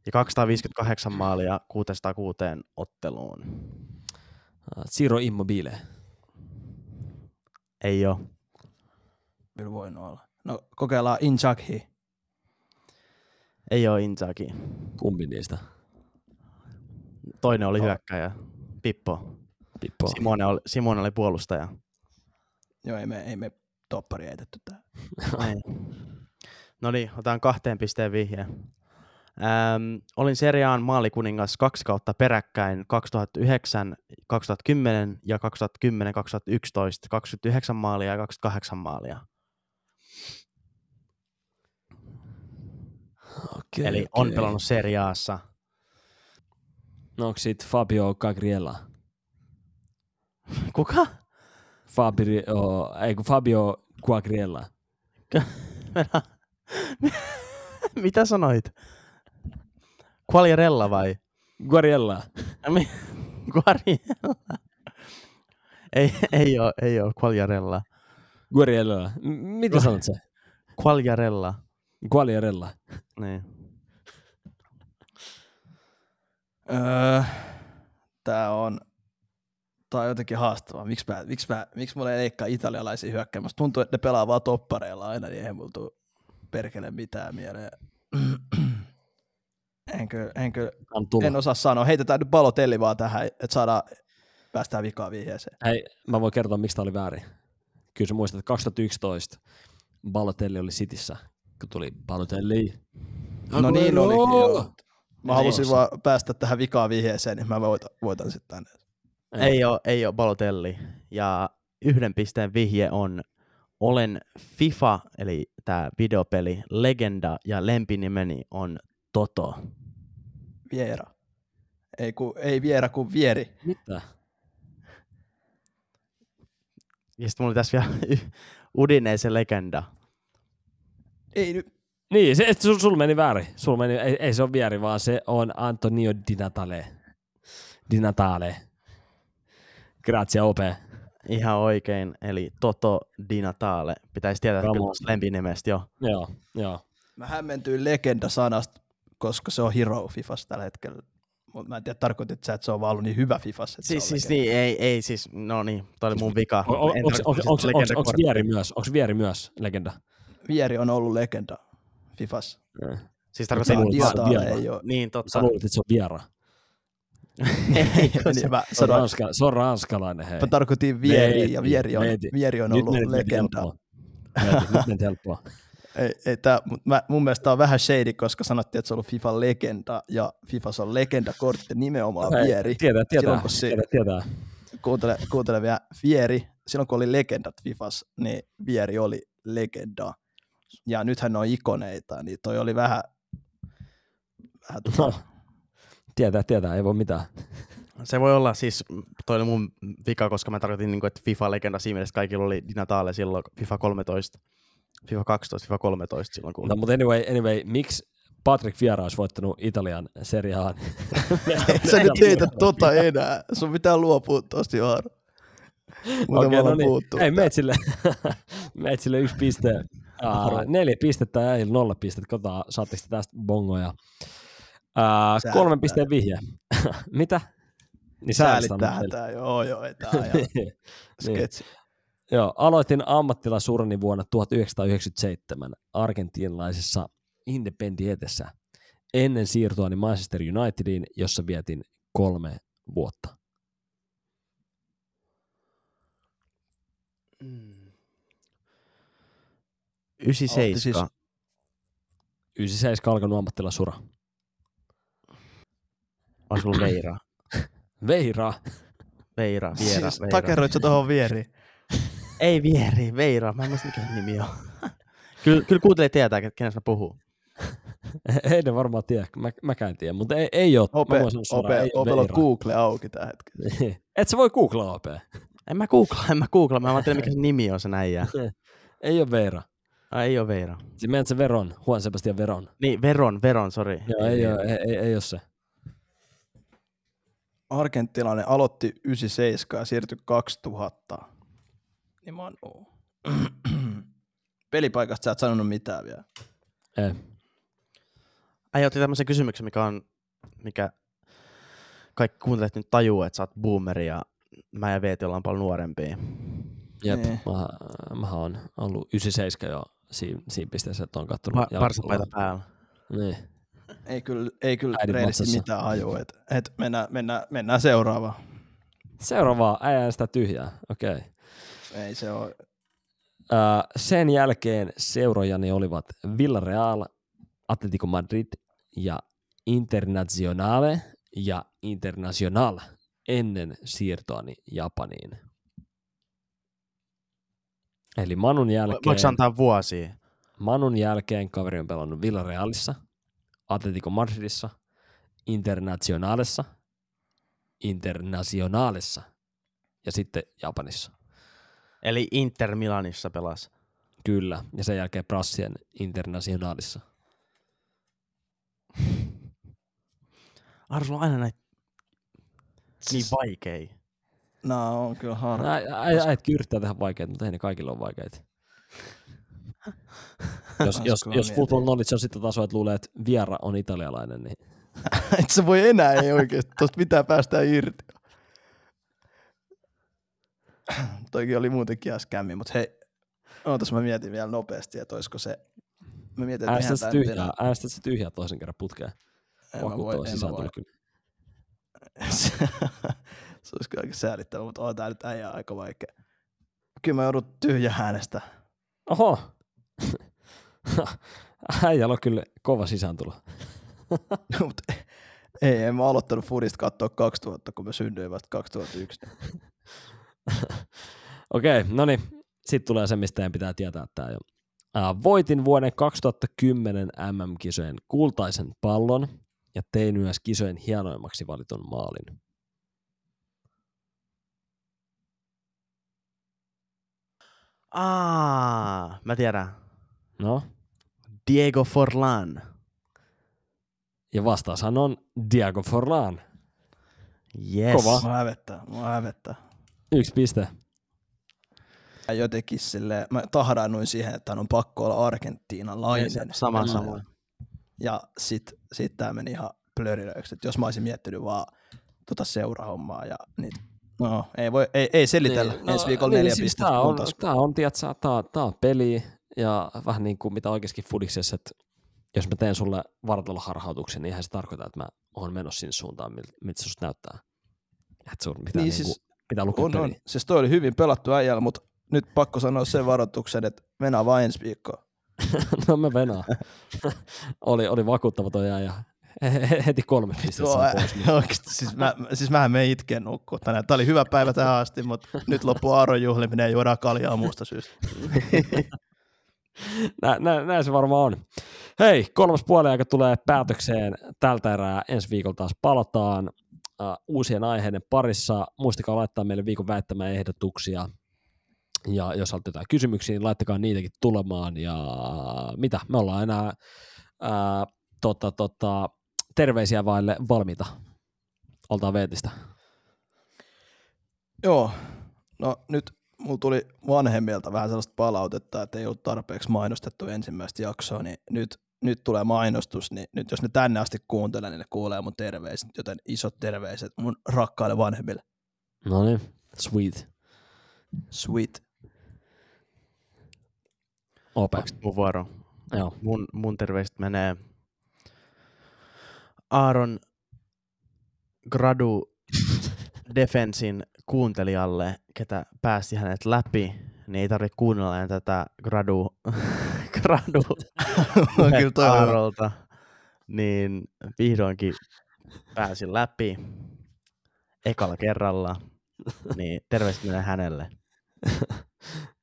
Ja 258 maalia 606 otteluun. Ciro Immobile. Ei oo. Kyllä voinut olla. No kokeillaan Inzaghi. Ei oo Inzaghi. Kumpi niistä? Toinen oli hyökkäjä. Pippo. Simone oli puolustaja. Joo, ei me toppari heitetty tää. No niin, otan 2 pisteen vihjeen. Olin Serie A:n maalikuningas 2 kautta peräkkäin 2009, 2010 ja 2010, 2011. 29 maalia ja 28 maalia. Okay, eli on pelannut Serie A:ssa. No onko siitä Fabio Cagliella? Kuka? Fabio Cagliella. Mitä sanoit? Quagliarella vai? Guariella. Guariella. Ei oo Quagliarella. Guariella. Mitä sanot se? Quagliarella. Quagliarella. Niin. Tää on jotenkin haastavaa. Miksi mulla ei leikkaa italialaisia hyökkäjä? Musta tuntuu, että ne pelaa vaan toppareilla aina, niin ei mulla tule perkele mitään mieleen. En osaa sanoa. Heitetään nyt Balotelli vaan tähän, että saadaan päästään vikaan vihjeeseen. Hei, mä voin kertoa, miksi tää oli väärin. Kyllä sä muistat, että 2011 Balotelli oli Cityssä, kun tuli Balotelli. No niin olikin joo. Mä halusin vaan päästä tähän vikaan vihjeeseen, niin mä voitan sitten tänne. Ei oo Balotelli. Ja 1 pisteen vihje on, olen FIFA, eli tää videopeli, legenda ja lempinimeni on Toto. Viera. Ei Viera, kun Vieri. Mitä? Ja sit mulla oli tässä vielä Udinese legenda. Ei nyt. Niin, sul meni väärin. Ei se on Vieri, vaan se on Antonio Di Natale. Grazie, OP. Ihan oikein, eli Toto Di Natale. Pitäisi tietää kyllä lempinimestä jo. Joo. Mä hämmentyin legenda-sanasta, koska se on hero Fifassa tällä hetkellä. Mut mä en tiedä, tarkoitit sä, että se on vaan ollut niin hyvä Fifassa. Siis niin, ei siis, no niin, toi oli mun vika. Onks Vieri myös legenda? Vieri on ollut legenda Fifassa. Siis tarkoittaa, että niin totta. Sä luulit, että se on Viera. Se on ranskalainen, hei. Mä tarkoitin Vieri, ja Vieri on ollut legenda. Nyt helppoa. Mun mielestä tämä on vähän shady, koska sanottiin, että se on ollut FIFA legenda, ja FIFA on legendakortti nimenomaan Vieri. Tiedä. Kuuntele vielä Vieri. Silloin kun oli legendat FIFAs, niin Vieri oli legenda. Ja nythän ne on ikoneita, niin toi oli vähän Tietää, ei voi mitään. Se voi olla siis, toi oli mun vika, koska mä tarkoitin, että FIFA-legenda siinä mielessä kaikilla oli Di Natale silloin FIFA 13, FIFA 12, FIFA 13 silloin. No, mutta anyway, miksi Patrick Vieira olisi voittanut Italian Serie A:n? Sä nyt teitä tota enää, sun pitää luopua tosta Johan. Okei, no niin, ei meet sille 1 piste, 4 pistettä ja 0 pistettä, kotaan saatteko tästä bongoja. 3 pisteen vihje. Mitä? Niin säälittää tää, joo, ei tää niin. Sketsi. Joo, aloitin ammattilaisurani vuonna 1997 argentiinalaisessa Independientessä ennen siirtoani Manchester Unitediin, jossa vietin 3 vuotta. Mm. 97 alkanut ammattilaisura. On sulla Veira. Veira. Viera. Siis takeroit sä tohon Vieriin? Ei Vieri, Veira. Mä en muista mikä nimi on. Kyllä kuuntelee tietää, kenen sä puhuu. Ei ne varmaan tiedä. Mäkään en tiedä, mutta ei oo. Opella on Google auki tää hetki. Et sä voi googlaa, OP. En mä googlaa. Mä en tiedä, mikä se nimi on sen äijä. Ei oo Veira. Ei oo Veira. Siis menet se Veron, Juan Sebastian Veron. Niin, Veron, sori. Joo, ei oo se. Argentilainen aloitti 97 ja siirtyi 2000. Niin Manu. Pelipaikasta sä et sanonut mitään vielä. Ei. Ai otti tämmöisen kysymyksen, mikä kaikki kuuntelet nyt tajuu, että sä oot boomeri ja mä ja Veeti ollaan paljon nuorempia. Jep, niin. Mähän on ollut 97 jo siinä pisteessä, että on kattonut. Varsinpaita päällä. Niin. Ei kyllä reilisti mitään hajua, että mennään seuraavaan. Seuraavaa, äijää sitä tyhjää, okei. Okay. Ei se ole. Sen jälkeen seurojani olivat Villarreal, Atletico Madrid ja Internazionale ja Internacional ennen siirtoani Japaniin. Eli Manun jälkeen... Voitko antaa vuosia? Manun jälkeen kaveri on pelannut Villarealissa, Atletico Madridissa, Internationalessa, Internationalessa ja sitten Japanissa. Eli Inter Milanissa pelasi. Kyllä, ja sen jälkeen Brassien Internationalissa. Arvo, sulla on aina näitä niin vaikeita. No, on kyllä harvoin. Äitki yrittää tehdä vaikeita, mutta ei ne kaikilla ole vaikeita. Jos football knowledge on sitä tasoa, että luulee, että Viera on italialainen, niin... Et se voi enää, ei oikeesti. Tuosta mitään päästään irti. Toikin oli muutenkin äskämmi, mutta hei, ootas mä mietin vielä nopeasti, että olisiko se... Äänestät se tyhjää toisen kerran putkeen. Vakuuttava sisään tullut kyllä. Se olisi kyllä aika säälittävä, mutta on tää nyt äijää aika vaikea. Kyllä mä joudun tyhjää äänestä. Oho! Äijällä on kyllä kova sisääntulo. Mut ei, en mä aloittanut Fudista katsoa 2000, kun mä synnyin vasta 2001. Okei, no niin. Sitten tulee se, mistä en pitää tietää tää jo. Voitin vuoden 2010 MM-kisojen kultaisen pallon ja tein myös kisojen hienoimmaksi valitun maalin. Mä tiedän. No? Diego Forlan. Ja vastaushan on Diego Forlan. Yes. Kova. Mua hävettää. 1 piste. Mä jotenkin silleen, mä tahdaannuin siihen, että on pakko olla argentiinalainen. Sama. Ja sit tää meni ihan plörinöiksi, että jos mä olisin miettinyt vaan seurahommaa ja niitä. No, ei selitellä. Niin, ensi viikolla 4 pistettä. Tää on peli ja vähän niin kuin mitä oikeasti fudiksessa, että jos mä teen sulle vartaloharhautuksen, niin eihän se tarkoita, että mä oon menossa sinne suuntaan, miltä se susta näyttää. Että sun pitää, niin, siis, pitää lukea peliä. On. Siis toi oli hyvin pelattu äijällä, mutta nyt pakko sanoa sen varoituksen, että venää vaan ensi viikkoon. No mä venään. oli vakuuttava toi äijä. Heti 3 pistettä saa pois. Oikeasti, siis mähän menen itkeen nukkuun tänään. Tämä oli hyvä päivä tähän asti, mutta nyt loppuu Aaron juhliminen ja juodaan kaljaa muusta syystä. Näin se varmaan on. Hei, 3. puoliaika tulee päätökseen tältä erää. Ensi viikolla taas palataan uusien aiheiden parissa. Muistakaa laittaa meille viikon väittämään ehdotuksia. Ja jos haluatte jotain kysymyksiä, niin laittakaa niitäkin tulemaan. Ja mitä? Me ollaan enää terveisiä vaille valmiita. Oltaan veetistä. Joo. No nyt mulla tuli vanhemmilta vähän sellaista palautetta, että ei ollut tarpeeksi mainostettu ensimmäistä jaksoa, niin nyt tulee mainostus, niin nyt jos ne tänne asti kuuntelee, niin ne kuulee mun terveiset, joten isot terveiset mun rakkaille vanhemmille. No niin, sweet. Ope. Joo. Mun terveiset menee Aaron Gradu Defensin kuuntelijalle, ketä pääsi hänet läpi, niin ei tarvitse kuunnella tätä Gradu Aarolta, niin vihdoinkin pääsin läpi ekalla kerralla, niin terveiset menee hänelle.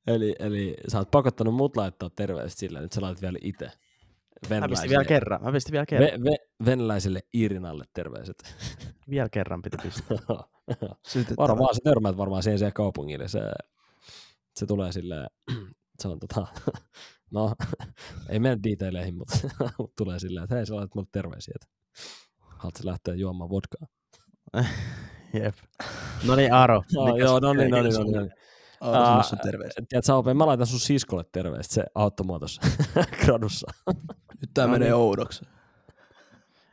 Eli sä oot pakottanut mut laittaa terveiset sillä, nyt sä laitat vielä itse. Mä pistin vielä kerran. Venäläiselle Irinalle terveiset. Vielä kerran pitää pistää. Varmaan se törmät varmaan siihen kaupungille. Se tulee silleen, se on no ei mennä detaileihin, mutta tulee silleen, että hei sä laitat mulle terveisiä. Haluatko sä lähteä juomaan vodkaa? Jep. No niin Aaro. No niin. Tiedätkö, Ope, mä laitan sun siskolle terveiset, se auttoi mua tuossa gradussa. Nyt tää menee oudoksi.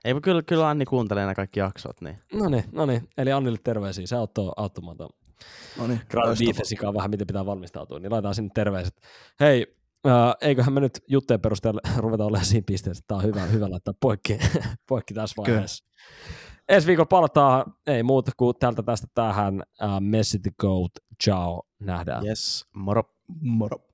Ei, kyllä Anni kuuntelee nämä kaikki jaksot. Niin. No niin, eli Annille terveisiä, se auttoi mua tuon gradudifesikaan vähän, miten pitää valmistautua, niin laitaan sinne terveiset. Hei, eiköhän me nyt jutteen perusteella ruveta olemaan siinä pisteessä, tää on hyvä laittaa poikki tässä vaiheessa. Kyllä. Ensi viikolla palataan, ei muuta kuin tältä tästä tähän. Messi the Goat, ciao, nähdään. Yes, moro.